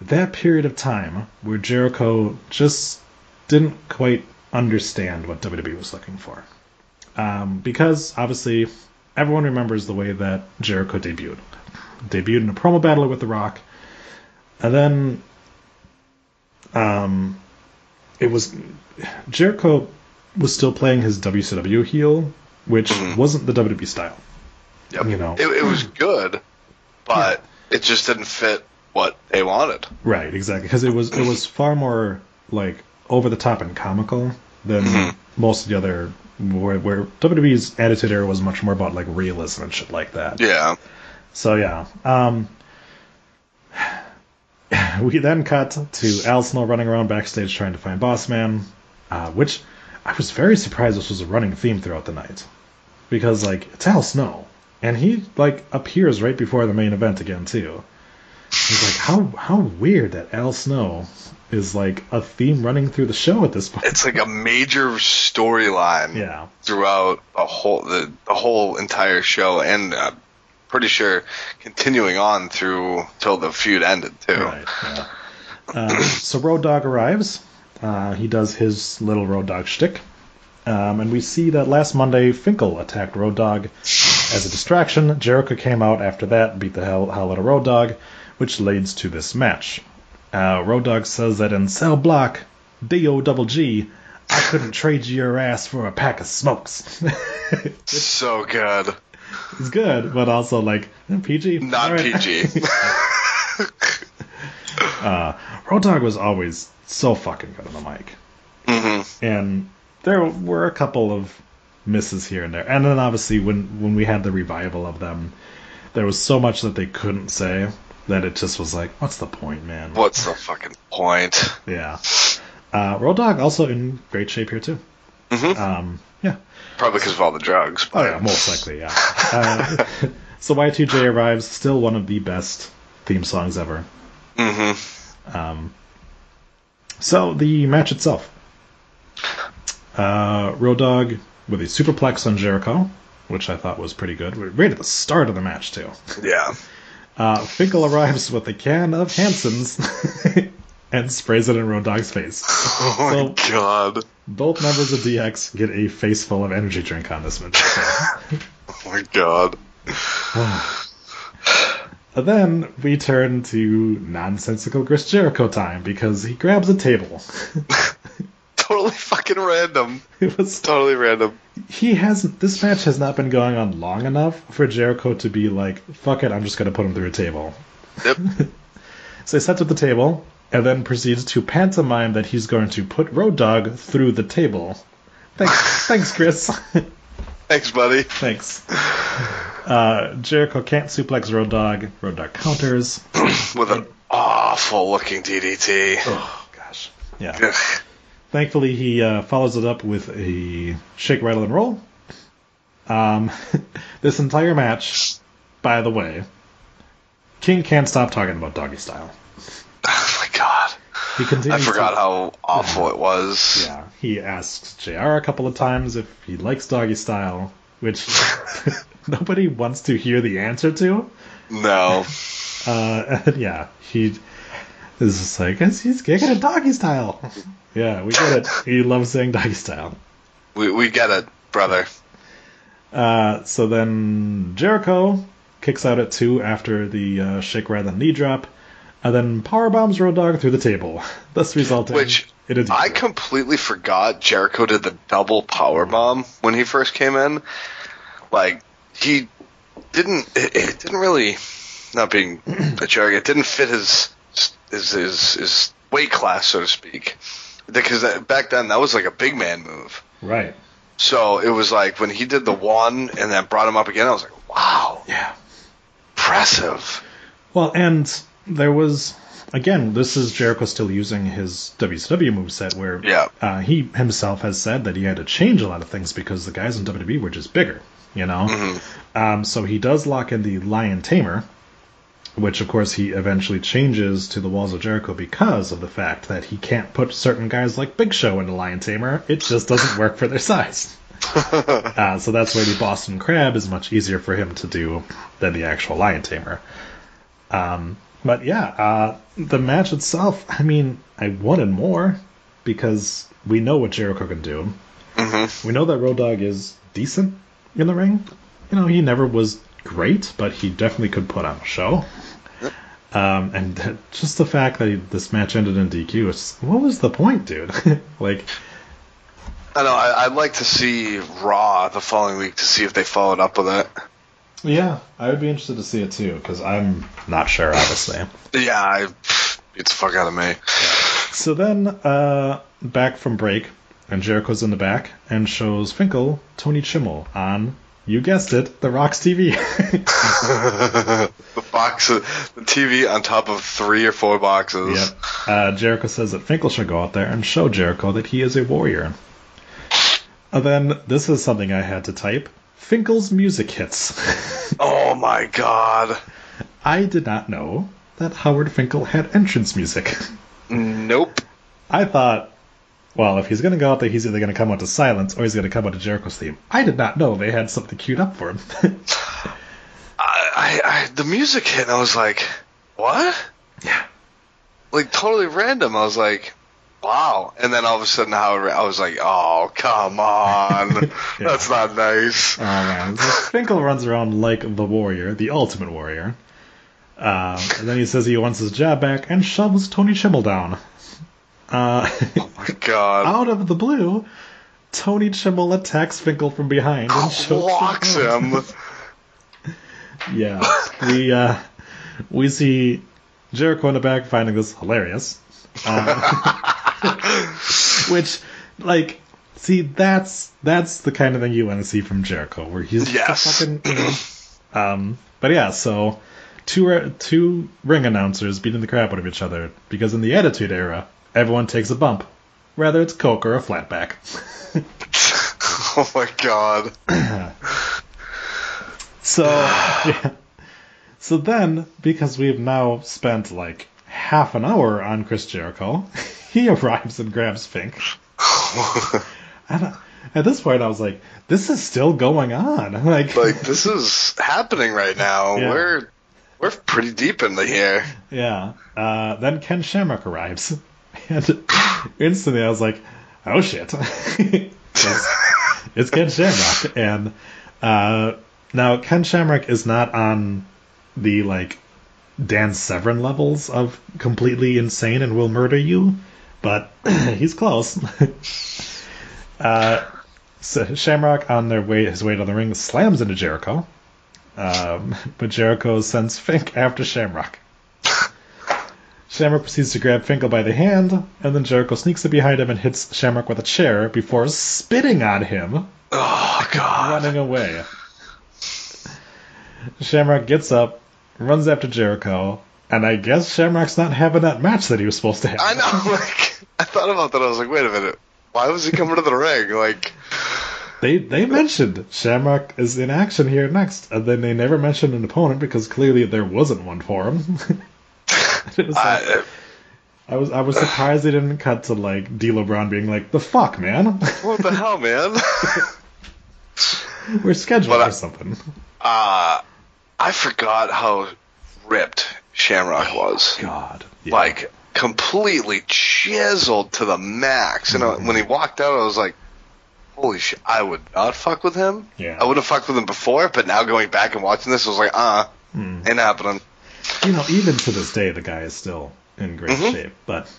that period of time where Jericho just didn't quite understand what WWE was looking for. Because, obviously... Everyone remembers the way that Jericho debuted. Debuted in a promo battle with The Rock. And then Jericho was still playing his WCW heel, which wasn't the WWE style. Yep. You know. It was good, but it just didn't fit what they wanted. Right, exactly. Because it was far more like over the top and comical than most of the other where WWE's attitude era was much more about like realism and shit like that. Yeah. So yeah. We then cut to Al Snow running around backstage trying to find Boss Man, which I was very surprised this was a running theme throughout the night, because like it's Al Snow and he like appears right before the main event again too. It's like how weird that Al Snow is like a theme running through the show at this point. It's like a major storyline throughout the whole entire show, and I'm pretty sure continuing on through till the feud ended too. Right, yeah. So Road Dogg arrives. He does his little Road Dogg shtick, and we see that last Monday Finkel attacked Road Dogg as a distraction. Jericho came out after that, beat the hell out of Road Dogg, which leads to this match. Road Dogg says that in cell block D-O-double-G, I couldn't trade your ass for a pack of smokes. It's so good. It's good, but also like PG. Not right. PG. Road Dogg was always so fucking good on the mic. Mm-hmm. And there were a couple of misses here and there. And then obviously when we had the revival of them, there was so much that they couldn't say. That it just was like, what's the point, man? What's the fucking point? Yeah. Road Dogg also in great shape here, too. Mm-hmm. Yeah. Probably because of all the drugs. But... Oh, yeah, most likely, yeah. So Y2J arrives, still one of the best theme songs ever. Mm-hmm. So the match itself. Road Dogg with a superplex on Jericho, which I thought was pretty good. Right at the start of the match, too. Yeah. Finkel arrives with a can of Hanson's and sprays it in Road Dogg's face. Oh, my God. Both members of DX get a face full of energy drink on this match. Oh, my God. And then we turn to nonsensical Chris Jericho time, because he grabs a table. Totally fucking random. It was totally random. This match has not been going on long enough for Jericho to be like, fuck it, I'm just going to put him through a table. Yep. So he sets up the table, and then proceeds to pantomime that he's going to put Road Dogg through the table. Thanks, Chris. Thanks, buddy. Thanks. Jericho can't suplex Road Dogg. Road Dogg counters. With an awful-looking DDT. Oh, gosh. Yeah. Ugh. Thankfully, he follows it up with a shake, rattle, and roll. This entire match, by the way, King can't stop talking about doggy style. Oh, my God. I forgot how awful it was. Yeah, he asks JR a couple of times if he likes doggy style, which... Nobody wants to hear the answer to. No. Yeah, he is just like, he's kicking a doggy style. Yeah, we get it. He loves saying doggy style. We get it, brother. So then Jericho kicks out at 2 after the shake, rather knee drop, and then powerbombs Road Dogg through the table, thus resulting... I completely forgot Jericho did the double powerbomb when he first came in. Like... He didn't. It didn't really. Not being a jerk, it didn't fit his weight class, so to speak. Because back then, that was like a big man move. Right. So it was like when he did the one and then brought him up again. I was like, wow. Yeah. Impressive. Well, and there was again. This is Jericho still using his WCW moveset, where he himself has said that he had to change a lot of things because the guys in WWE were just bigger. You know? Mm-hmm. So he does lock in the Lion Tamer, which, of course, he eventually changes to the Walls of Jericho because of the fact that he can't put certain guys like Big Show into Lion Tamer. It just doesn't work for their size. So that's why the Boston Crab is much easier for him to do than the actual Lion Tamer. But, yeah, the match itself, I mean, I wanted more because we know what Jericho can do. Mm-hmm. We know that Road Dogg is decent in the ring. You know, he never was great, but he definitely could put on a show. And just the fact that this match ended in DQ, what was the point, dude? Like, I know, I'd like to see Raw the following week to see if they followed up with it. Yeah, I would be interested to see it too, because I'm not sure, obviously. Yeah, it's the fuck out of me. Yeah. So then, back from break, and Jericho's in the back and shows Finkel Tony Shimmel on, you guessed it, The Rock's TV. The TV on top of 3 or 4 boxes. Yep. Jericho says that Finkel should go out there and show Jericho that he is a warrior. And then, this is something I had to type, Finkel's music hits. Oh my God. I did not know that Howard Finkel had entrance music. Nope. I thought... Well, if he's going to go out there, he's either going to come out to silence or he's going to come out to Jericho's theme. I did not know they had something queued up for him. The music hit and I was like, what? Yeah. Like, totally random. I was like, wow. And then all of a sudden, I was like, oh, come on. Yeah. That's not nice. Oh, man. So Finkel runs around like the warrior, the ultimate warrior. And then he says he wants his job back and shoves Tony Shimmel down. Oh my God. Out of the blue, Tony Shimmel attacks Finkel from behind and blocks him. Yeah. We see Jericho in the back finding this hilarious. Which, like, see, that's the kind of thing you want to see from Jericho, where he's fucking... but yeah, so two ring announcers beating the crap out of each other, because in the Attitude Era, everyone takes a bump. Rather, it's Coke or a flatback. Oh my God. So, yeah. So then, because we've now spent like half an hour on Chris Jericho, he arrives and grabs Fink. And at this point, I was like, this is still going on. Like this is happening right now. Yeah. We're pretty deep into here. Yeah. Then Ken Shamrock arrives. And instantly, I was like, oh, shit. It's Ken Shamrock. And now Ken Shamrock is not on the, like, Dan Severn levels of completely insane and will murder you, but he's close. So Shamrock, on his way to the ring, slams into Jericho. But Jericho sends Fink after Shamrock. Shamrock proceeds to grab Finkel by the hand, and then Jericho sneaks up behind him and hits Shamrock with a chair before spitting on him. Oh, God. Running away. Shamrock gets up, runs after Jericho, and I guess Shamrock's not having that match that he was supposed to have. I know. Like, I thought about that. I was like, wait a minute. Why was he coming to the ring? Like, they mentioned Shamrock is in action here next, and then they never mentioned an opponent because clearly there wasn't one for him. It was like, I was surprised they didn't cut to like D'Lo Brown being like, the fuck, man? What the hell, man? We're scheduled for something. I forgot how ripped Shamrock was. God, yeah. Like completely chiseled to the max. And when he walked out, I was like, holy shit! I would not fuck with him. Yeah, I would have fucked with him before, but now going back and watching this, I was like, ain't happening. You know, even to this day, the guy is still in great shape. But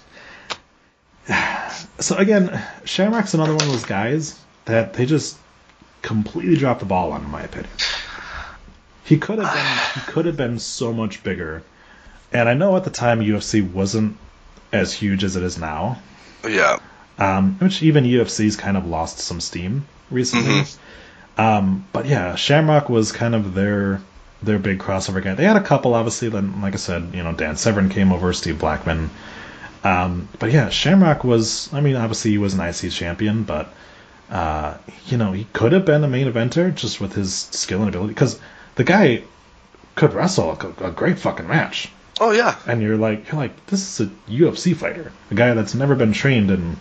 so again, Shamrock's another one of those guys that they just completely dropped the ball on, in my opinion. He could have been so much bigger. And I know at the time UFC wasn't as huge as it is now. Yeah. Which even UFC's kind of lost some steam recently. But yeah, Shamrock was kind of their big crossover guy. They had a couple, obviously. Then, like I said, you know, Dan Severn came over, Steve Blackman. But yeah, Shamrock was, I mean, obviously he was an IC champion, but, you know, he could have been a main eventer just with his skill and ability. Because the guy could wrestle a great fucking match. Oh, yeah. And you're like, this is a UFC fighter. A guy that's never been trained in,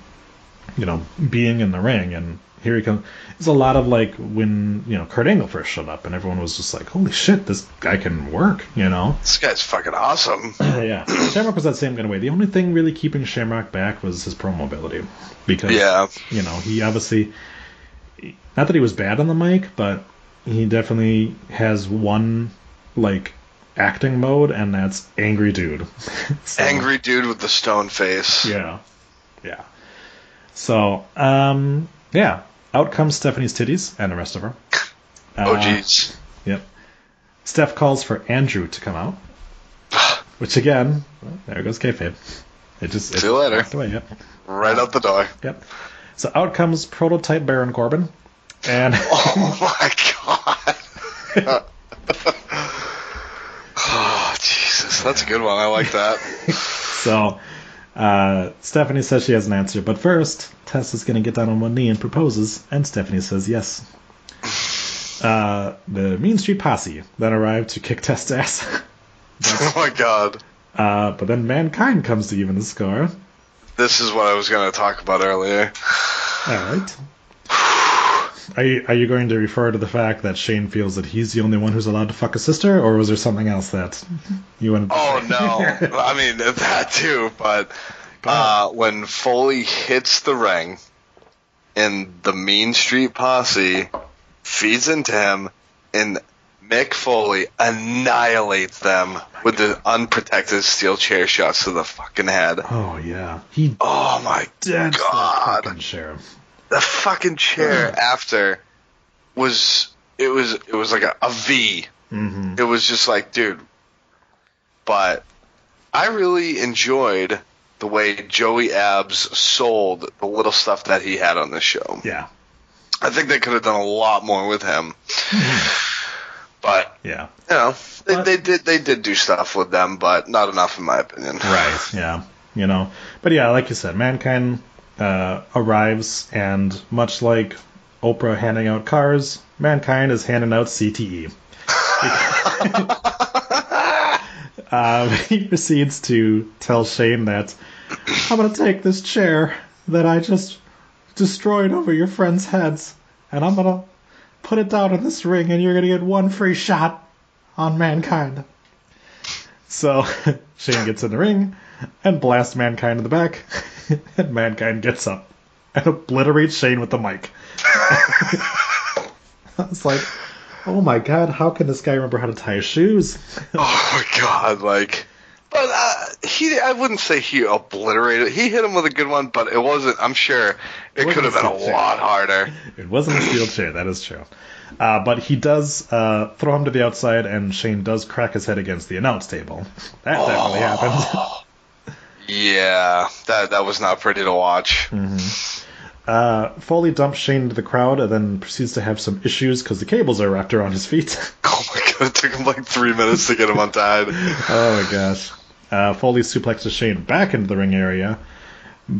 you know, being in the ring, and here he comes. It's a lot of like when, you know, Kurt Angle first showed up and everyone was just like, holy shit, this guy can work, you know? This guy's fucking awesome. Yeah. Shamrock was that same kind of way. The only thing really keeping Shamrock back was his promo ability. Because, you know, he obviously, not that he was bad on the mic, but he definitely has one, like, acting mode, and that's angry dude. So, angry dude with the stone face. Yeah. Yeah. So, yeah. Out comes Stephanie's titties and the rest of her. Oh, jeez. Yep. Steph calls for Andrew to come out. Which, again, there goes kayfabe. See you later. Away, yep. Right out the door. Yep. So out comes prototype Baron Corbin. And oh, my God. Oh, Jesus. That's a good one. I like that. So, Stephanie says she has an answer, but first, Tess is going to get down on one knee and proposes, and Stephanie says yes. The Mean Street Posse then arrived to kick Tess' ass. Oh my God. But then Mankind comes to even the score. This is what I was going to talk about earlier. Alright. Are you going to refer to the fact that Shane feels that he's the only one who's allowed to fuck a sister, or was there something else that you wanted to say? Oh, no. I mean, that too, but when Foley hits the ring and the Mean Street Posse feeds into him, and Mick Foley annihilates them with the unprotected steel chair shots to the fucking head. Oh, yeah. Oh, my God. That fucking sheriff. The fucking chair after was like a V. Mm-hmm. It was just like, dude. But I really enjoyed the way Joey Abs sold the little stuff that he had on this show. Yeah. I think they could have done a lot more with him. But yeah, you know, they did do stuff with them, but not enough in my opinion. Right. Yeah. You know. But yeah, like you said, Mankind arrives, and much like Oprah handing out cars, Mankind is handing out CTE. He proceeds to tell Shane that I'm going to take this chair that I just destroyed over your friends' heads, and I'm going to put it down in this ring, and you're going to get one free shot on Mankind. So Shane gets in the ring and blasts Mankind in the back, and Mankind gets up and obliterates Shane with the mic. I was like, oh my god, how can this guy remember how to tie his shoes? Oh my god, like... But I wouldn't say he obliterated. He hit him with a good one, but it wasn't, I'm sure, it could have been a lot harder. It wasn't a steel chair, that is true. But he does throw him to the outside, and Shane does crack his head against the announce table. That definitely happened. Yeah, that was not pretty to watch. Mm-hmm. Foley dumps Shane into the crowd and then proceeds to have some issues because the cables are wrapped around his feet. Oh my god, it took him like 3 minutes to get him untied. Oh my gosh. Foley suplexes Shane back into the ring area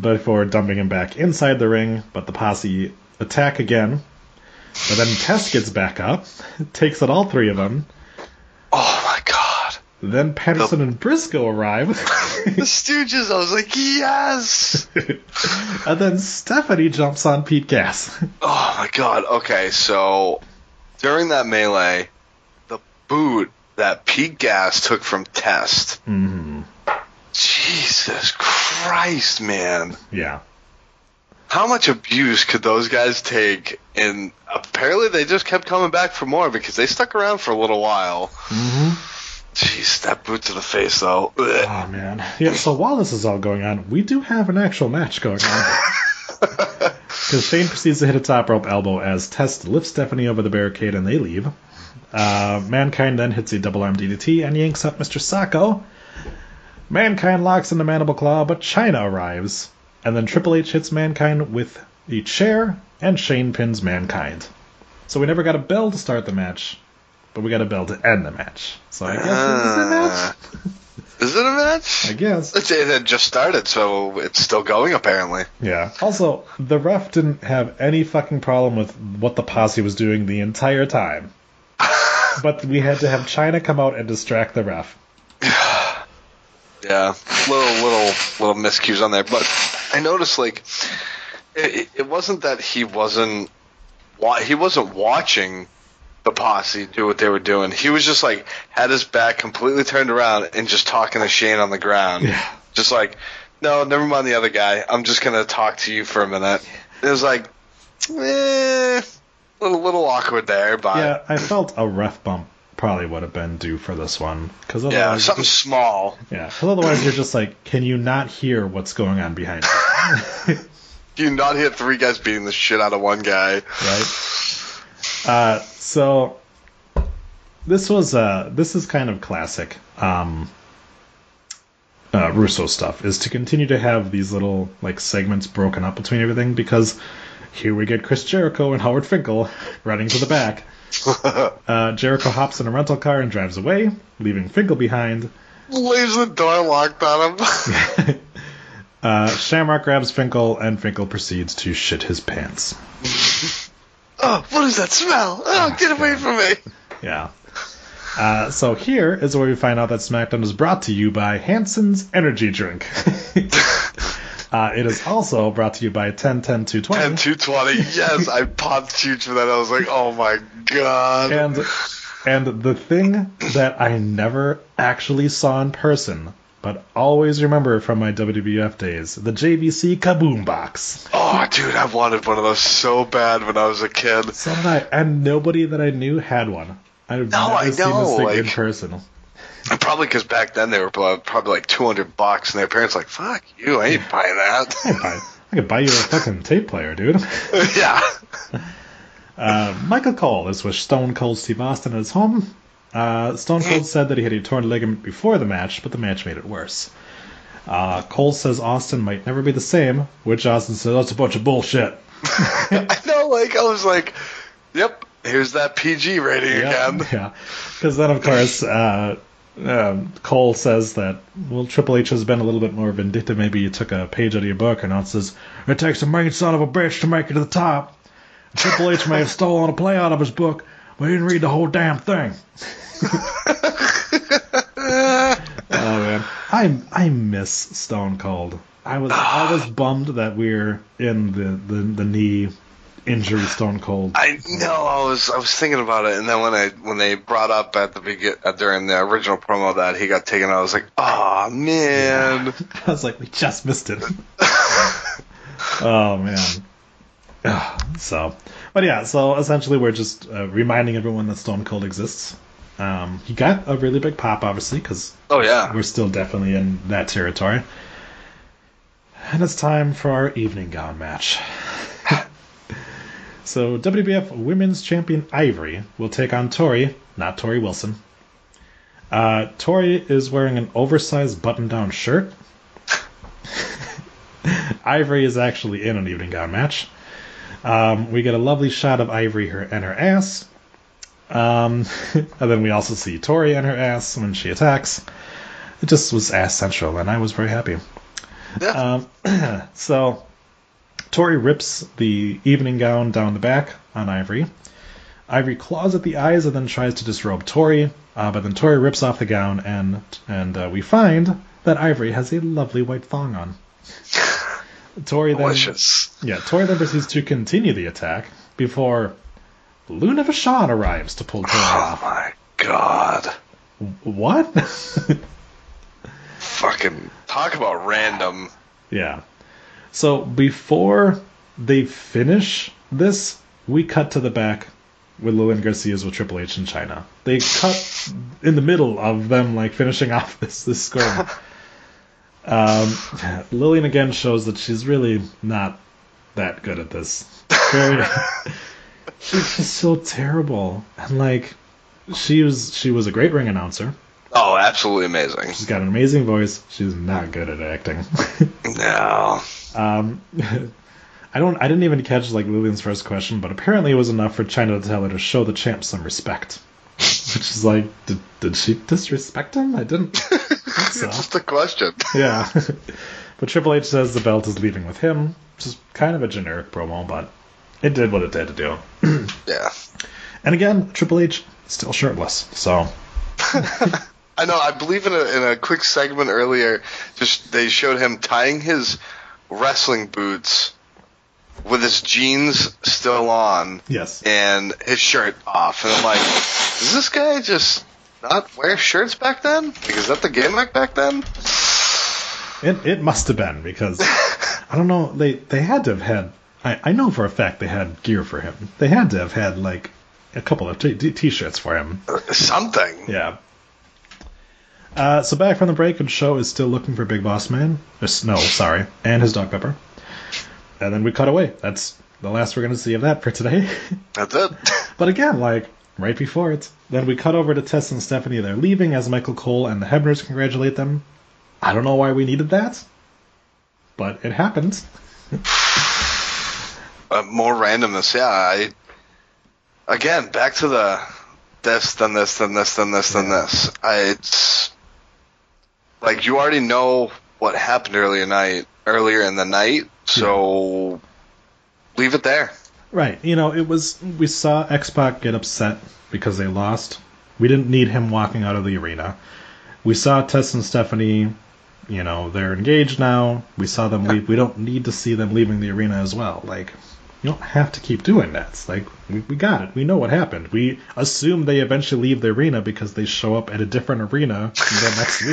before dumping him back inside the ring, but the posse attack again. But then Test gets back up, takes out all three of them. Oh my god. Then Patterson and Briscoe arrive. The Stooges, I was like, yes! And then Stephanie jumps on Pete Gas. Oh my god, okay, so during that melee, the boot that Pete Gas took from Test. Mm-hmm. Jesus Christ, man. Yeah. How much abuse could those guys take? And apparently they just kept coming back for more because they stuck around for a little while. Mm-hmm. Jeez, that boot to the face, though. Oh, man. Yeah, so while this is all going on, we do have an actual match going on. Because Shane proceeds to hit a top rope elbow as Test lifts Stephanie over the barricade and they leave. Mankind then hits a double arm DDT and yanks up Mr. Sacco. Mankind locks in the mandible claw, but Chyna arrives. And then Triple H hits Mankind with the chair, and Shane pins Mankind. So we never got a bell to start the match, but we got a bell to end the match. So I guess this is a match. Is it a match? I guess. It just started, so it's still going, apparently. Yeah. Also, the ref didn't have any fucking problem with what the posse was doing the entire time. But we had to have Chyna come out and distract the ref. Yeah, little miscues on there, but I noticed like it wasn't that he wasn't watching the posse do what they were doing. He was just like had his back completely turned around and just talking to Shane on the ground, yeah. Just like, no, never mind the other guy. I'm just gonna talk to you for a minute. It was like, little awkward there, but yeah, I felt a ref bump. Probably would have been due for this one. Yeah, something small. Yeah, because otherwise you're just like, can you not hear what's going on behind you? Do you not hear three guys beating the shit out of one guy? Right. So this is kind of classic Russo stuff, is to continue to have these little like segments broken up between everything, because here we get Chris Jericho and Howard Finkel running to the back. Jericho hops in a rental car and drives away, leaving Finkel behind. Leaves the door locked on him. Shamrock grabs Finkel, and Finkel proceeds to shit his pants. Oh, what is that smell? Oh, get away from me. Yeah. So here is where we find out that SmackDown is brought to you by Hansen's Energy Drink. It is also brought to you by 10-10-220. 10-220, yes, I popped huge for that. I was like, oh my god. And the thing that I never actually saw in person, but always remember from my WWF days, the JVC Kaboom Box. Oh, dude, I wanted one of those so bad when I was a kid. So did I, and nobody that I knew had one. I've never seen this thing in person. Probably because back then they were probably like $200, and their parents were like, fuck you, I ain't buying that. I could buy you a fucking tape player, dude. Yeah. Michael Cole is with Stone Cold Steve Austin at his home. Stone Cold said that he had a torn ligament before the match, but the match made it worse. Cole says Austin might never be the same, which Austin says, that's a bunch of bullshit. I know, like, I was like, yep, here's that PG rating again. Yeah, because then, of course... Cole says that, well, Triple H has been a little bit more vindictive. Maybe you took a page out of your book, and it says, it takes a mean son of a bitch to make it to the top. Triple H may have stolen a play out of his book, We didn't read the whole damn thing. Oh man, I miss Stone Cold. I was bummed that we're in the knee injury Stone Cold. I know. I was thinking about it, and then when they brought up at the beginning during the original promo that he got taken out, I was like, oh man. Yeah. I was like, we just missed it. Oh man. So, but yeah, so essentially we're just reminding everyone that Stone Cold exists. He got a really big pop, obviously, because we're still definitely in that territory. And it's time for our evening gown match. So WWF Women's Champion Ivory will take on Tori, not Tori Wilson. Tori is wearing an oversized button-down shirt. Ivory is actually in an evening gown match. We get a lovely shot of Ivory and her ass. And then we also see Tori and her ass when she attacks. It just was ass central, and I was very happy. Yeah. So Tori rips the evening gown down the back on Ivory. Ivory claws at the eyes and then tries to disrobe Tori. But then Tori rips off the gown, and we find that Ivory has a lovely white thong on. Tori then proceeds to continue the attack before Luna Vachon arrives to pull Tori off. Oh my god. What? Fucking talk about random. Yeah. So before they finish this, we cut to the back with Lillian Garcia's with Triple H and Chyna. They cut in the middle of them like finishing off this score. Lillian again shows that she's really not that good at this. She's just so terrible. And like, she was a great ring announcer. Oh, absolutely amazing. She's got an amazing voice. She's not good at acting. No. I didn't even catch like Lillian's first question, but apparently it was enough for Chyna to tell her to show the champ some respect. Which is like, did she disrespect him? I didn't. So. It's just a question. Yeah. But Triple H says the belt is leaving with him, which is kind of a generic promo, but it did what it had to do. Yeah. And again, Triple H still shirtless, so. I know, I believe in a quick segment earlier, just they showed him tying his wrestling boots with his jeans still on. Yes. And his shirt off. And I'm like, does this guy just not wear shirts back then? Like, is that the gimmick back then? It must have been, because I don't know, they had to have had, I know for a fact they had gear for him. They had to have had like a couple of t-shirts for him. Something. Yeah. So back from the break, and Show is still looking for Big Boss Man. And his dog Pepper. And then we cut away. That's the last we're going to see of that for today. That's it. But again, like, right before it. Then we cut over to Tess and Stephanie. They're leaving as Michael Cole and the Hebners congratulate them. I don't know why we needed that, but it happened. More randomness, yeah. Again, back to the this, then this. It's like you already know what happened earlier in the night, so leave it there. Right, you know, we saw X-Pac get upset because they lost. We didn't need him walking out of the arena. We saw Tess and Stephanie, you know, they're engaged now. We saw them leave. We don't need to see them leaving the arena as well. Like, you don't have to keep doing that. It's like, we got it. We know what happened. We assume they eventually leave the arena because they show up at a different arena the next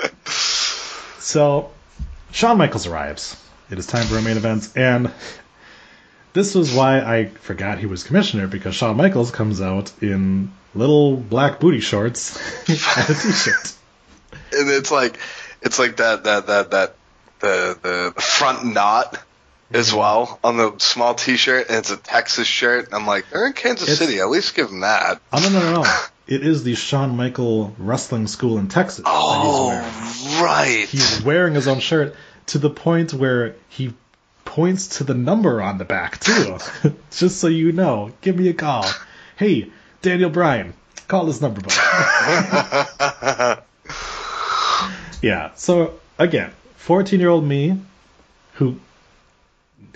week. So, Shawn Michaels arrives. It is time for our main events, and this was why I forgot he was commissioner, because Shawn Michaels comes out in little black booty shorts and a t-shirt. And it's like the front knot as well on the small t-shirt, and it's a Texas shirt. And I'm like, they're in Kansas City. At least give them that. Oh, no. It is the Shawn Michael Wrestling School in Texas. Oh, that he's wearing. Right. He's wearing his own shirt to the point where he points to the number on the back, too. Just so you know. Give me a call. Hey, Daniel Bryan, call this number, buddy. Yeah, so, again, 14-year-old me,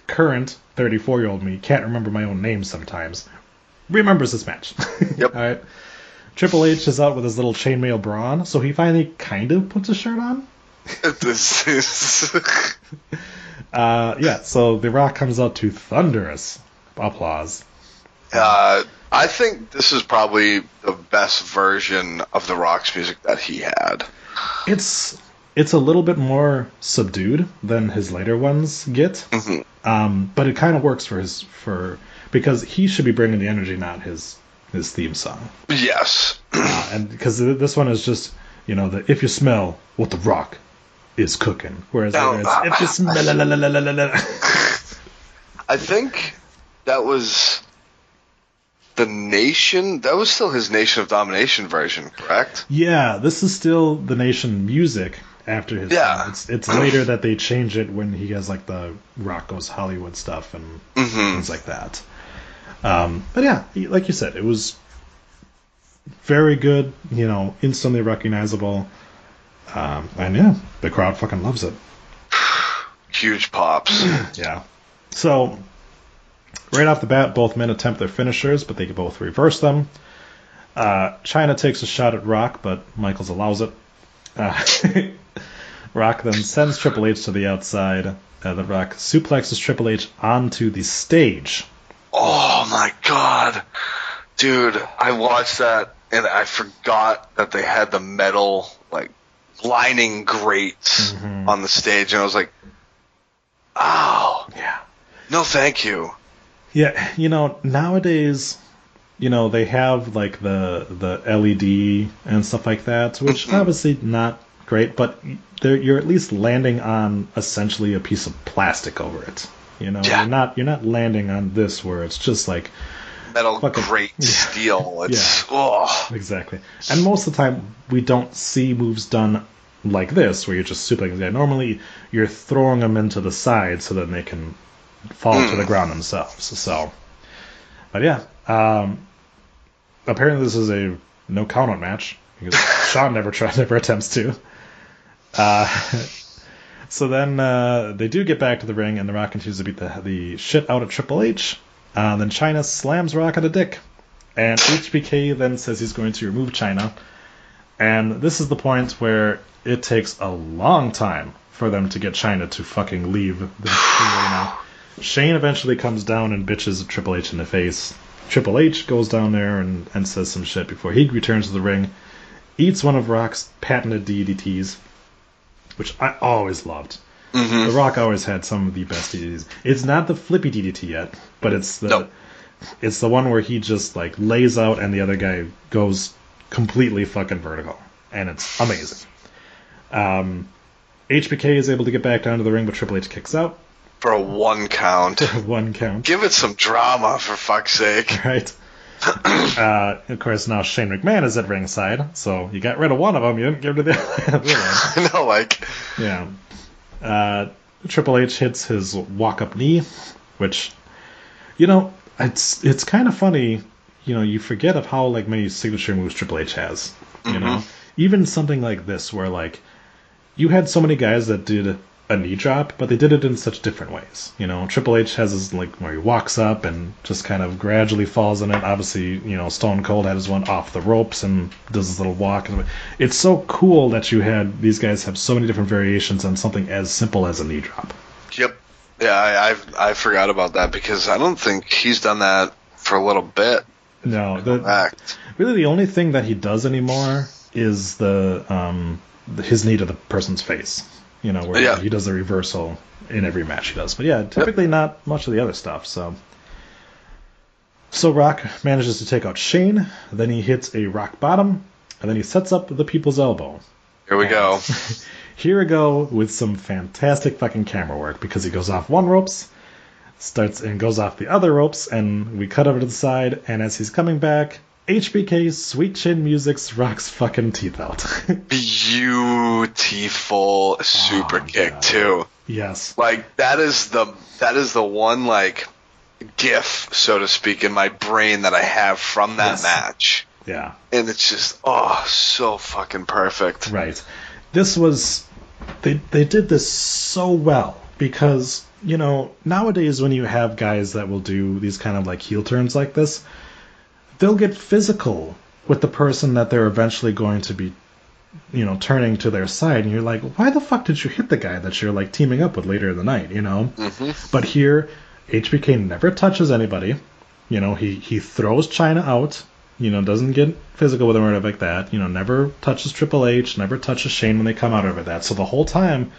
current 34-year-old me, can't remember my own name sometimes, remembers this match. Yep. All right. Triple H is out with his little chainmail brawn, so he finally kind of puts a shirt on. This is... so The Rock comes out to thunderous applause. I think this is probably the best version of The Rock's music that he had. It's a little bit more subdued than his later ones get, mm-hmm. But it kind of works because he should be bringing the energy, not his theme song. Yes, and because this one is just if you smell what The Rock is cooking, whereas if you smell I think that was the Nation. That was still his Nation of Domination version, correct? Yeah, this is still the Nation music. After his time. It's later that they change it when he has like the Rock Goes Hollywood stuff and things like that. But yeah, like you said, it was very good. Instantly recognizable. And yeah, the crowd fucking loves it. Huge pops. Yeah. So right off the bat, both men attempt their finishers, but they can both reverse them. Chyna takes a shot at Rock, but Michaels allows it. Rock then sends Triple H to the outside. The Rock suplexes Triple H onto the stage. Oh my god, dude! I watched that and I forgot that they had the metal lining grates on the stage, and I was like, "Oh, yeah, no, thank you." Yeah, nowadays, they have the LED and stuff like that, which obviously not great, but you're at least landing on essentially a piece of plastic over it. You're not landing on this where it's just like metal grate steel. It's exactly. And most of the time we don't see moves done like this where you're just suplexing. Yeah, normally you're throwing them into the side so then they can fall to the ground themselves. So, but yeah, apparently this is a no count-out match because Shawn never attempts to. So then they do get back to the ring, and The Rock continues to beat the shit out of Triple H. Then Chyna slams Rock on the dick. And HBK then says he's going to remove Chyna. And this is the point where it takes a long time for them to get Chyna to fucking leave the arena. Shane eventually comes down and bitches Triple H in the face. Triple H goes down there and says some shit before he returns to the ring. Eats one of Rock's patented DDTs, which I always loved. Mm-hmm. The Rock always had some of the best DDTs. It's not the flippy DDT yet, but it's the one where he just lays out and the other guy goes completely fucking vertical, and it's amazing. HBK is able to get back down to the ring, but Triple H kicks out for a one count. Give it some drama, for fuck's sake! Right. Of course, now Shane McMahon is at ringside, so you got rid of one of them. You didn't give it to the other one. Yeah. Triple H hits his walk-up knee, which, it's kind of funny. You forget of how many signature moves Triple H has. You know, even something like this, where you had so many guys that did a knee drop, but they did it in such different ways. Triple H has his where he walks up and just kind of gradually falls in it. Obviously, Stone Cold had his one off the ropes and does his little walk. It's so cool that you had these guys have so many different variations on something as simple as a knee drop. Yep. Yeah, I forgot about that because I don't think he's done that for a little bit. No, really the only thing that he does anymore is his knee to the person's face. He does the reversal in every match he does. But yeah, typically not much of the other stuff. So Rock manages to take out Shane. Then he hits a rock bottom. And then he sets up the people's elbow. Here we go. Here we go with some fantastic fucking camera work. Because he goes off one ropes, starts and goes off the other ropes. And we cut over to the side. And as he's coming back, HBK's Sweet Chin Music's Rock's fucking teeth out. Beautiful super kick too. Yes. That is the one gif, so to speak, in my brain that I have from that match. Yeah. And it's just so fucking perfect. Right. This was they did this so well because, nowadays when you have guys that will do these kind of heel turns like this, they'll get physical with the person that they're eventually going to be, you know, turning to their side. And you're like, why the fuck did you hit the guy that you're, like, teaming up with later in the night, you know? Mm-hmm. But here, HBK never touches anybody. You know, he throws Chyna out, you know, doesn't get physical with him or anything like that. You know, never touches Triple H, never touches Shane when they come out of that. So the whole time,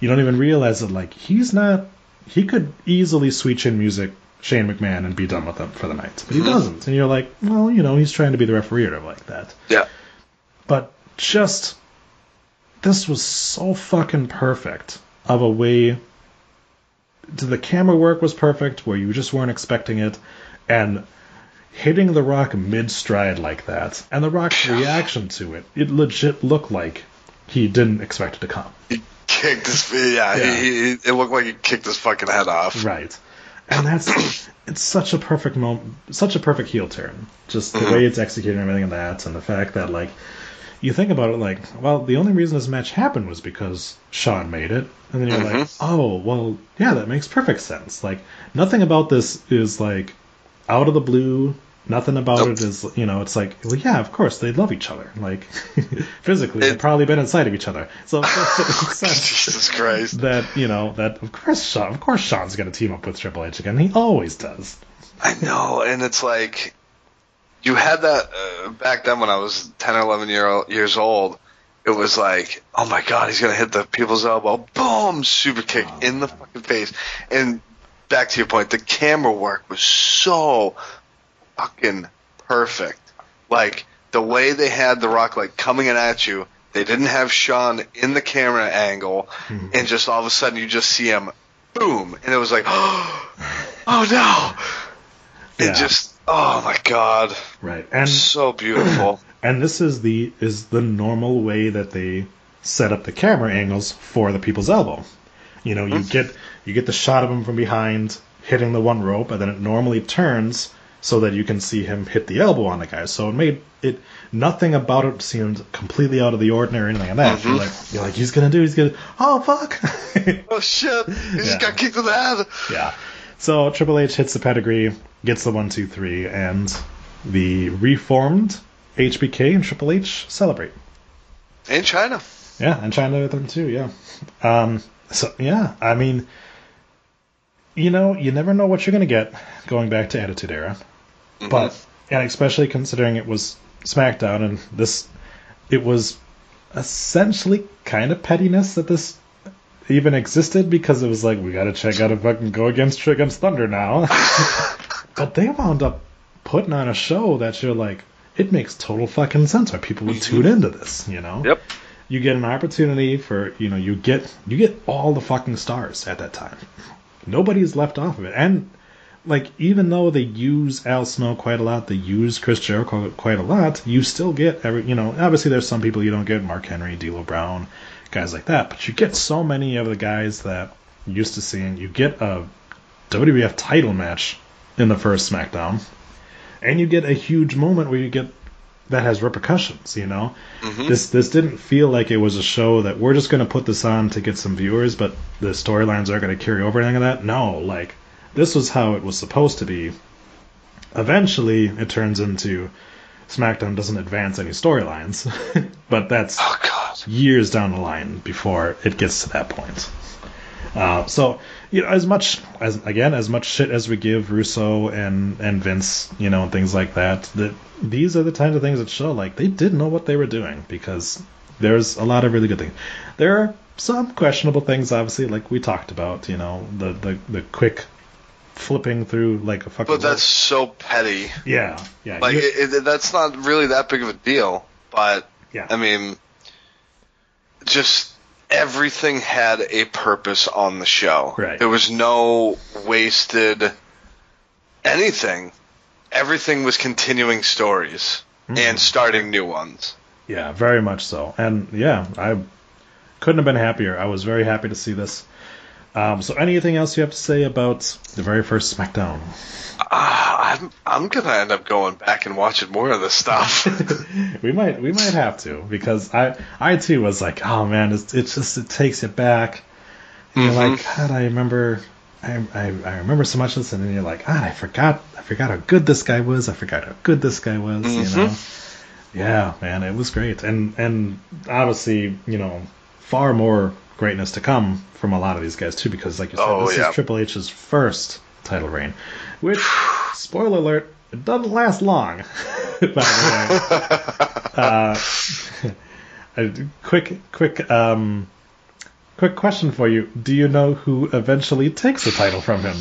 you don't even realize that, like, he's not... He could easily switch in music Shane McMahon and be done with him for the night. But he doesn't. And you're like, well, you know, he's trying to be the referee or like that. Yeah. But just... This was so fucking perfect of a way... The camera work was perfect, where you just weren't expecting it. And hitting The Rock mid-stride like that, and The Rock's reaction to it, it legit looked like he didn't expect it to come. He kicked his... It looked like he kicked his fucking head off. Right. And that's... It's such a perfect moment, such a perfect heel turn. Just the way it's executed and everything and that, and the fact that, like, you think about it like, well, the only reason this match happened was because Shawn made it. And then you're like, oh, well, yeah, that makes perfect sense. Like, nothing about this is, like, out of the blue. Nothing about it is, you know, it's like, well, yeah, of course, they love each other. Like, physically, they've probably been inside of each other. So, of course, it makes sense. Jesus Christ. That, you know, that, of course Shawn's going to team up with Triple H again. He always does. I know, and it's like... You had that back then when I was 10 or 11 years old. It was like, oh my God, he's going to hit the people's elbow. Boom! Super kick in the fucking face. And back to your point, the camera work was so fucking perfect. Like, the way they had The Rock, like, coming in at you, they didn't have Shawn in the camera angle, and just all of a sudden you just see him, boom! And it was like, oh no! Yeah. It just... Oh my God! Right, and so beautiful. And this is the normal way that they set up the camera angles for the people's elbow. You know, you get the shot of him from behind hitting the one rope, and then it normally turns so that you can see him hit the elbow on the guy. So it made it nothing about it seemed completely out of the ordinary or anything like that. You're like he's gonna oh fuck! Oh shit! He just got kicked in the head. Yeah. So Triple H hits the pedigree, gets the 1, 2, 3, and the reformed HBK and Triple H celebrate. And Chyna. Yeah, and Chyna with them too, yeah. I mean, you know, you never know what you're going to get going back to Attitude Era. Mm-hmm. But, and especially considering it was SmackDown, and this, it was essentially kind of pettiness that this even existed, because it was like, we gotta check out if I can go against Thunder now. But they wound up putting on a show that you're like, it makes total fucking sense why people would tune into this, you know? Yep. You get an opportunity for, you know, you get all the fucking stars at that time. Nobody's left off of it. And, like, even though they use Al Snow quite a lot, they use Chris Jericho quite a lot, you still get every, you know, obviously there's some people you don't get, Mark Henry, D'Lo Brown, guys like that, but you get so many of the guys that you're used to seeing. You get a WWF title match in the first SmackDown, and you get a huge moment where you get that has repercussions, you know? Mm-hmm. This didn't feel like it was a show that we're just going to put this on to get some viewers, but the storylines aren't going to carry over anything like that. No, like, this was how it was supposed to be. Eventually, it turns into SmackDown doesn't advance any storylines, but that's... Oh, God. Years down the line before it gets to that point. So, you know, as much shit as we give Russo and Vince, you know, and things like that, these are the kinds of things that show, like, they did know what they were doing, because there's a lot of really good things. There are some questionable things, obviously, like we talked about, you know, the quick flipping through, like, a fucking... But that's so petty. Yeah, yeah. Like, that's not really that big of a deal, but, yeah. I mean... Just everything had a purpose on the show. Right. There was no wasted anything. Everything was continuing stories and starting new ones. Yeah, very much so. And, yeah, I couldn't have been happier. I was very happy to see this. So anything else you have to say about the very first SmackDown? I'm gonna end up going back and watching more of this stuff. we might have to, because I too was like, oh man, it just takes it back. And you're like, God, I remember I remember so much of this, and then you're like, ah, I forgot how good this guy was. Mm-hmm. You know? Yeah, man, it was great, and obviously, you know, far more greatness to come from a lot of these guys too, because like you said, is Triple H's first title reign, which, spoiler alert, it doesn't last long. By the way, quick question for you: do you know who eventually takes the title from him?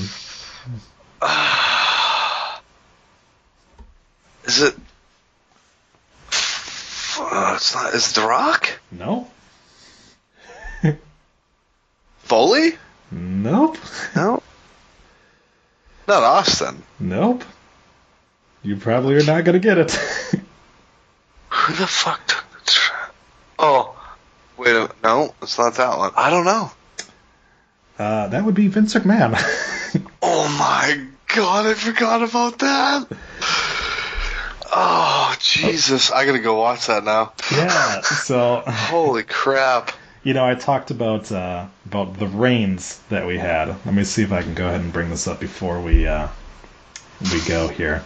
Is it? It's not. Is it The Rock? No. Foley? Nope. Nope. Not Austin. Nope. You probably are not gonna get it. Who the fuck took the trap? Oh, wait a minute. No, it's not that one. I don't know. That would be Vince McMahon. Oh my god, I forgot about that. Oh Jesus, I gotta go watch that now. Yeah. So. Holy crap. You know, I talked about the reigns that we had. Let me see if I can go ahead and bring this up before we go here.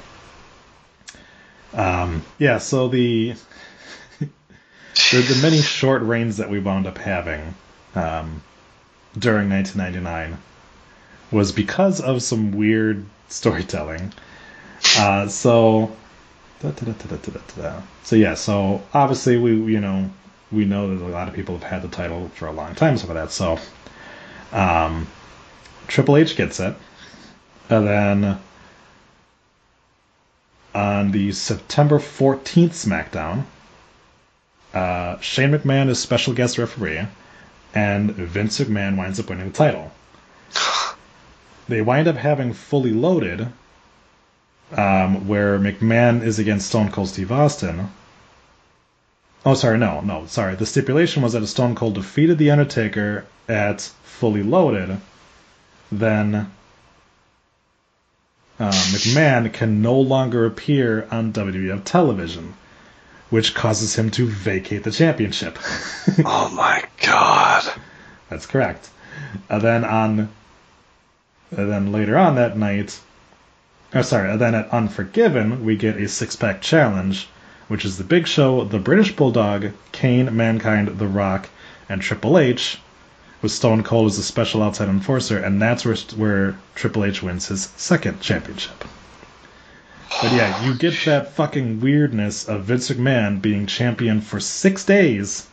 Yeah, so the many short reigns that we wound up having during 1999 was because of some weird storytelling. So yeah, so obviously we know that a lot of people have had the title for a long time, some of that. So, Triple H gets it. And then on the September 14th SmackDown, Shane McMahon is special guest referee, and Vince McMahon winds up winning the title. They wind up having Fully Loaded, where McMahon is against Stone Cold Steve Austin. Oh, sorry, no, sorry. The stipulation was that if Stone Cold defeated The Undertaker at Fully Loaded, then McMahon can no longer appear on WWF television, which causes him to vacate the championship. Oh, my God. That's correct. And then later on that night, then at Unforgiven, we get a six-pack challenge, which is the Big Show, the British Bulldog, Kane, Mankind, The Rock, and Triple H, with Stone Cold as a special outside enforcer, and that's where Triple H wins his second championship. But yeah, you get that fucking weirdness of Vince McMahon being champion for 6 days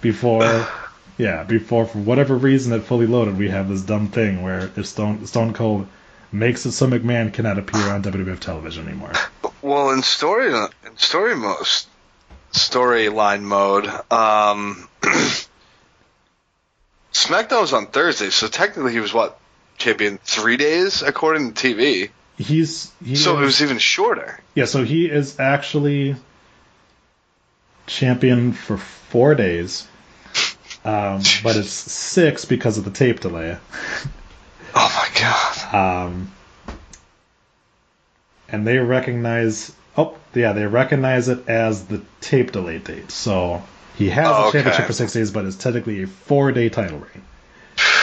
before, for whatever reason at Fully Loaded, we have this dumb thing where if Stone Cold makes it so McMahon cannot appear on WWF television anymore. Well, in storyline mode, SmackDown was on Thursday, so technically he was champion 3 days according to TV. It was even shorter. Yeah, so he is actually champion for 4 days, but it's 6 because of the tape delay. Oh my god. And they recognize... Oh, yeah, they recognize it as the tape delay date. So he has a championship for 6 days, but it's technically a 4-day title reign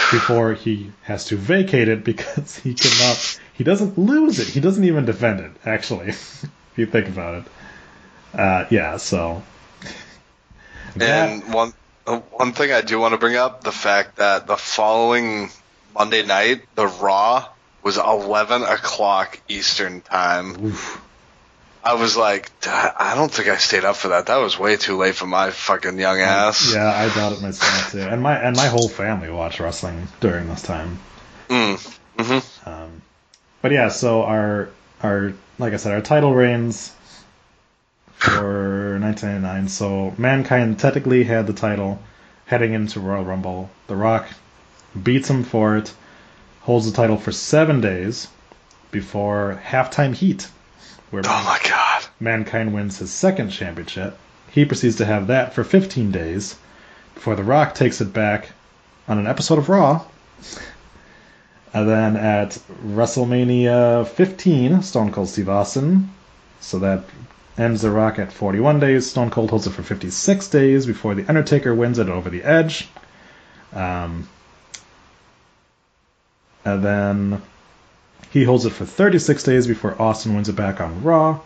before he has to vacate it because he cannot... He doesn't lose it. He doesn't even defend it, actually, if you think about it. Yeah, so... And one thing I do want to bring up, the fact that the following Monday night, the Raw... was 11 o'clock Eastern time. Oof. I was like, I don't think I stayed up for that. That was way too late for my fucking young ass. Yeah, I doubt it myself too. And my whole family watched wrestling during this time. Mm-hmm. But yeah, so our like I said, our title reigns for 1999. So Mankind technically had the title heading into Royal Rumble. The Rock beats him for it. Holds the title for 7 days before Halftime Heat, where Mankind wins his second championship. He proceeds to have that for 15 days before The Rock takes it back on an episode of Raw. And then at WrestleMania 15, Stone Cold Steve Austin. So that ends The Rock at 41 days. Stone Cold holds it for 56 days before The Undertaker wins it over the Edge. And then he holds it for 36 days before Austin wins it back on Raw.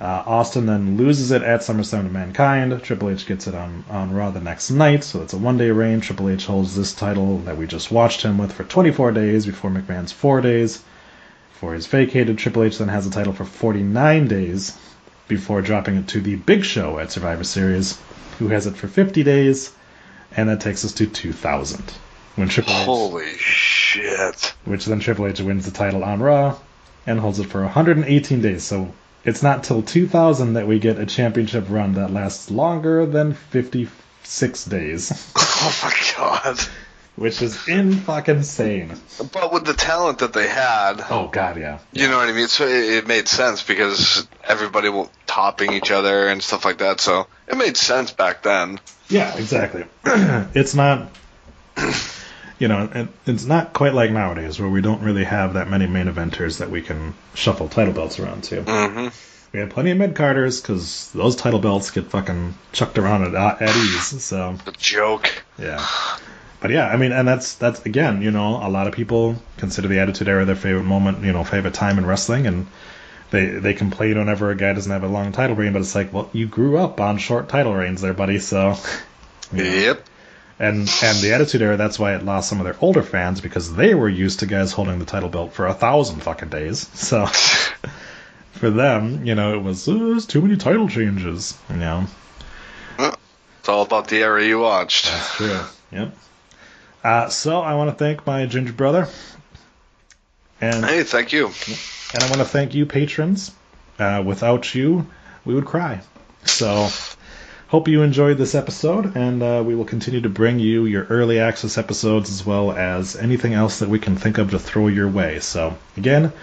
Austin then loses it at SummerSlam to Mankind. Triple H gets it on Raw the next night, so it's a one-day reign. Triple H holds this title that we just watched him with for 24 days before McMahon's 4 days. Before he's vacated, Triple H then has the title for 49 days before dropping it to the Big Show at Survivor Series, who has it for 50 days, and that takes us to 2000. When Triple H, holy shit! Which then Triple H wins the title on Raw and holds it for 118 days, so it's not till 2000 that we get a championship run that lasts longer than 56 days. Oh my god. Which is in-fucking-sane. But with the talent that they had... Oh god, yeah. You know what I mean? So it made sense because everybody was topping each other and stuff like that, so it made sense back then. Yeah, exactly. It's not... You know, it's not quite like nowadays where we don't really have that many main eventers that we can shuffle title belts around to. Mm-hmm. We had plenty of mid-carders because those title belts get fucking chucked around at ease. So the joke. Yeah. But yeah, I mean, and that's again, you know, a lot of people consider the Attitude Era their favorite moment, you know, favorite time in wrestling, and they complain whenever a guy doesn't have a long title reign, but it's like, well, you grew up on short title reigns there, buddy, so... You know. Yep. And the Attitude Era, that's why it lost some of their older fans, because they were used to guys holding the title belt for 1,000 fucking days. So for them, you know, it was, there's too many title changes, you know. It's all about the era you watched. That's true, yep. So I want to thank my ginger brother. And, hey, thank you. And I want to thank you, patrons. Without you, we would cry. So... Hope you enjoyed this episode, and we will continue to bring you your early access episodes as well as anything else that we can think of to throw your way. So, again,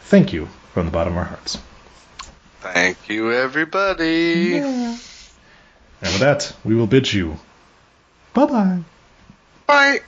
thank you from the bottom of our hearts. Thank you, everybody. Yeah. And with that, we will bid you bye-bye. Bye.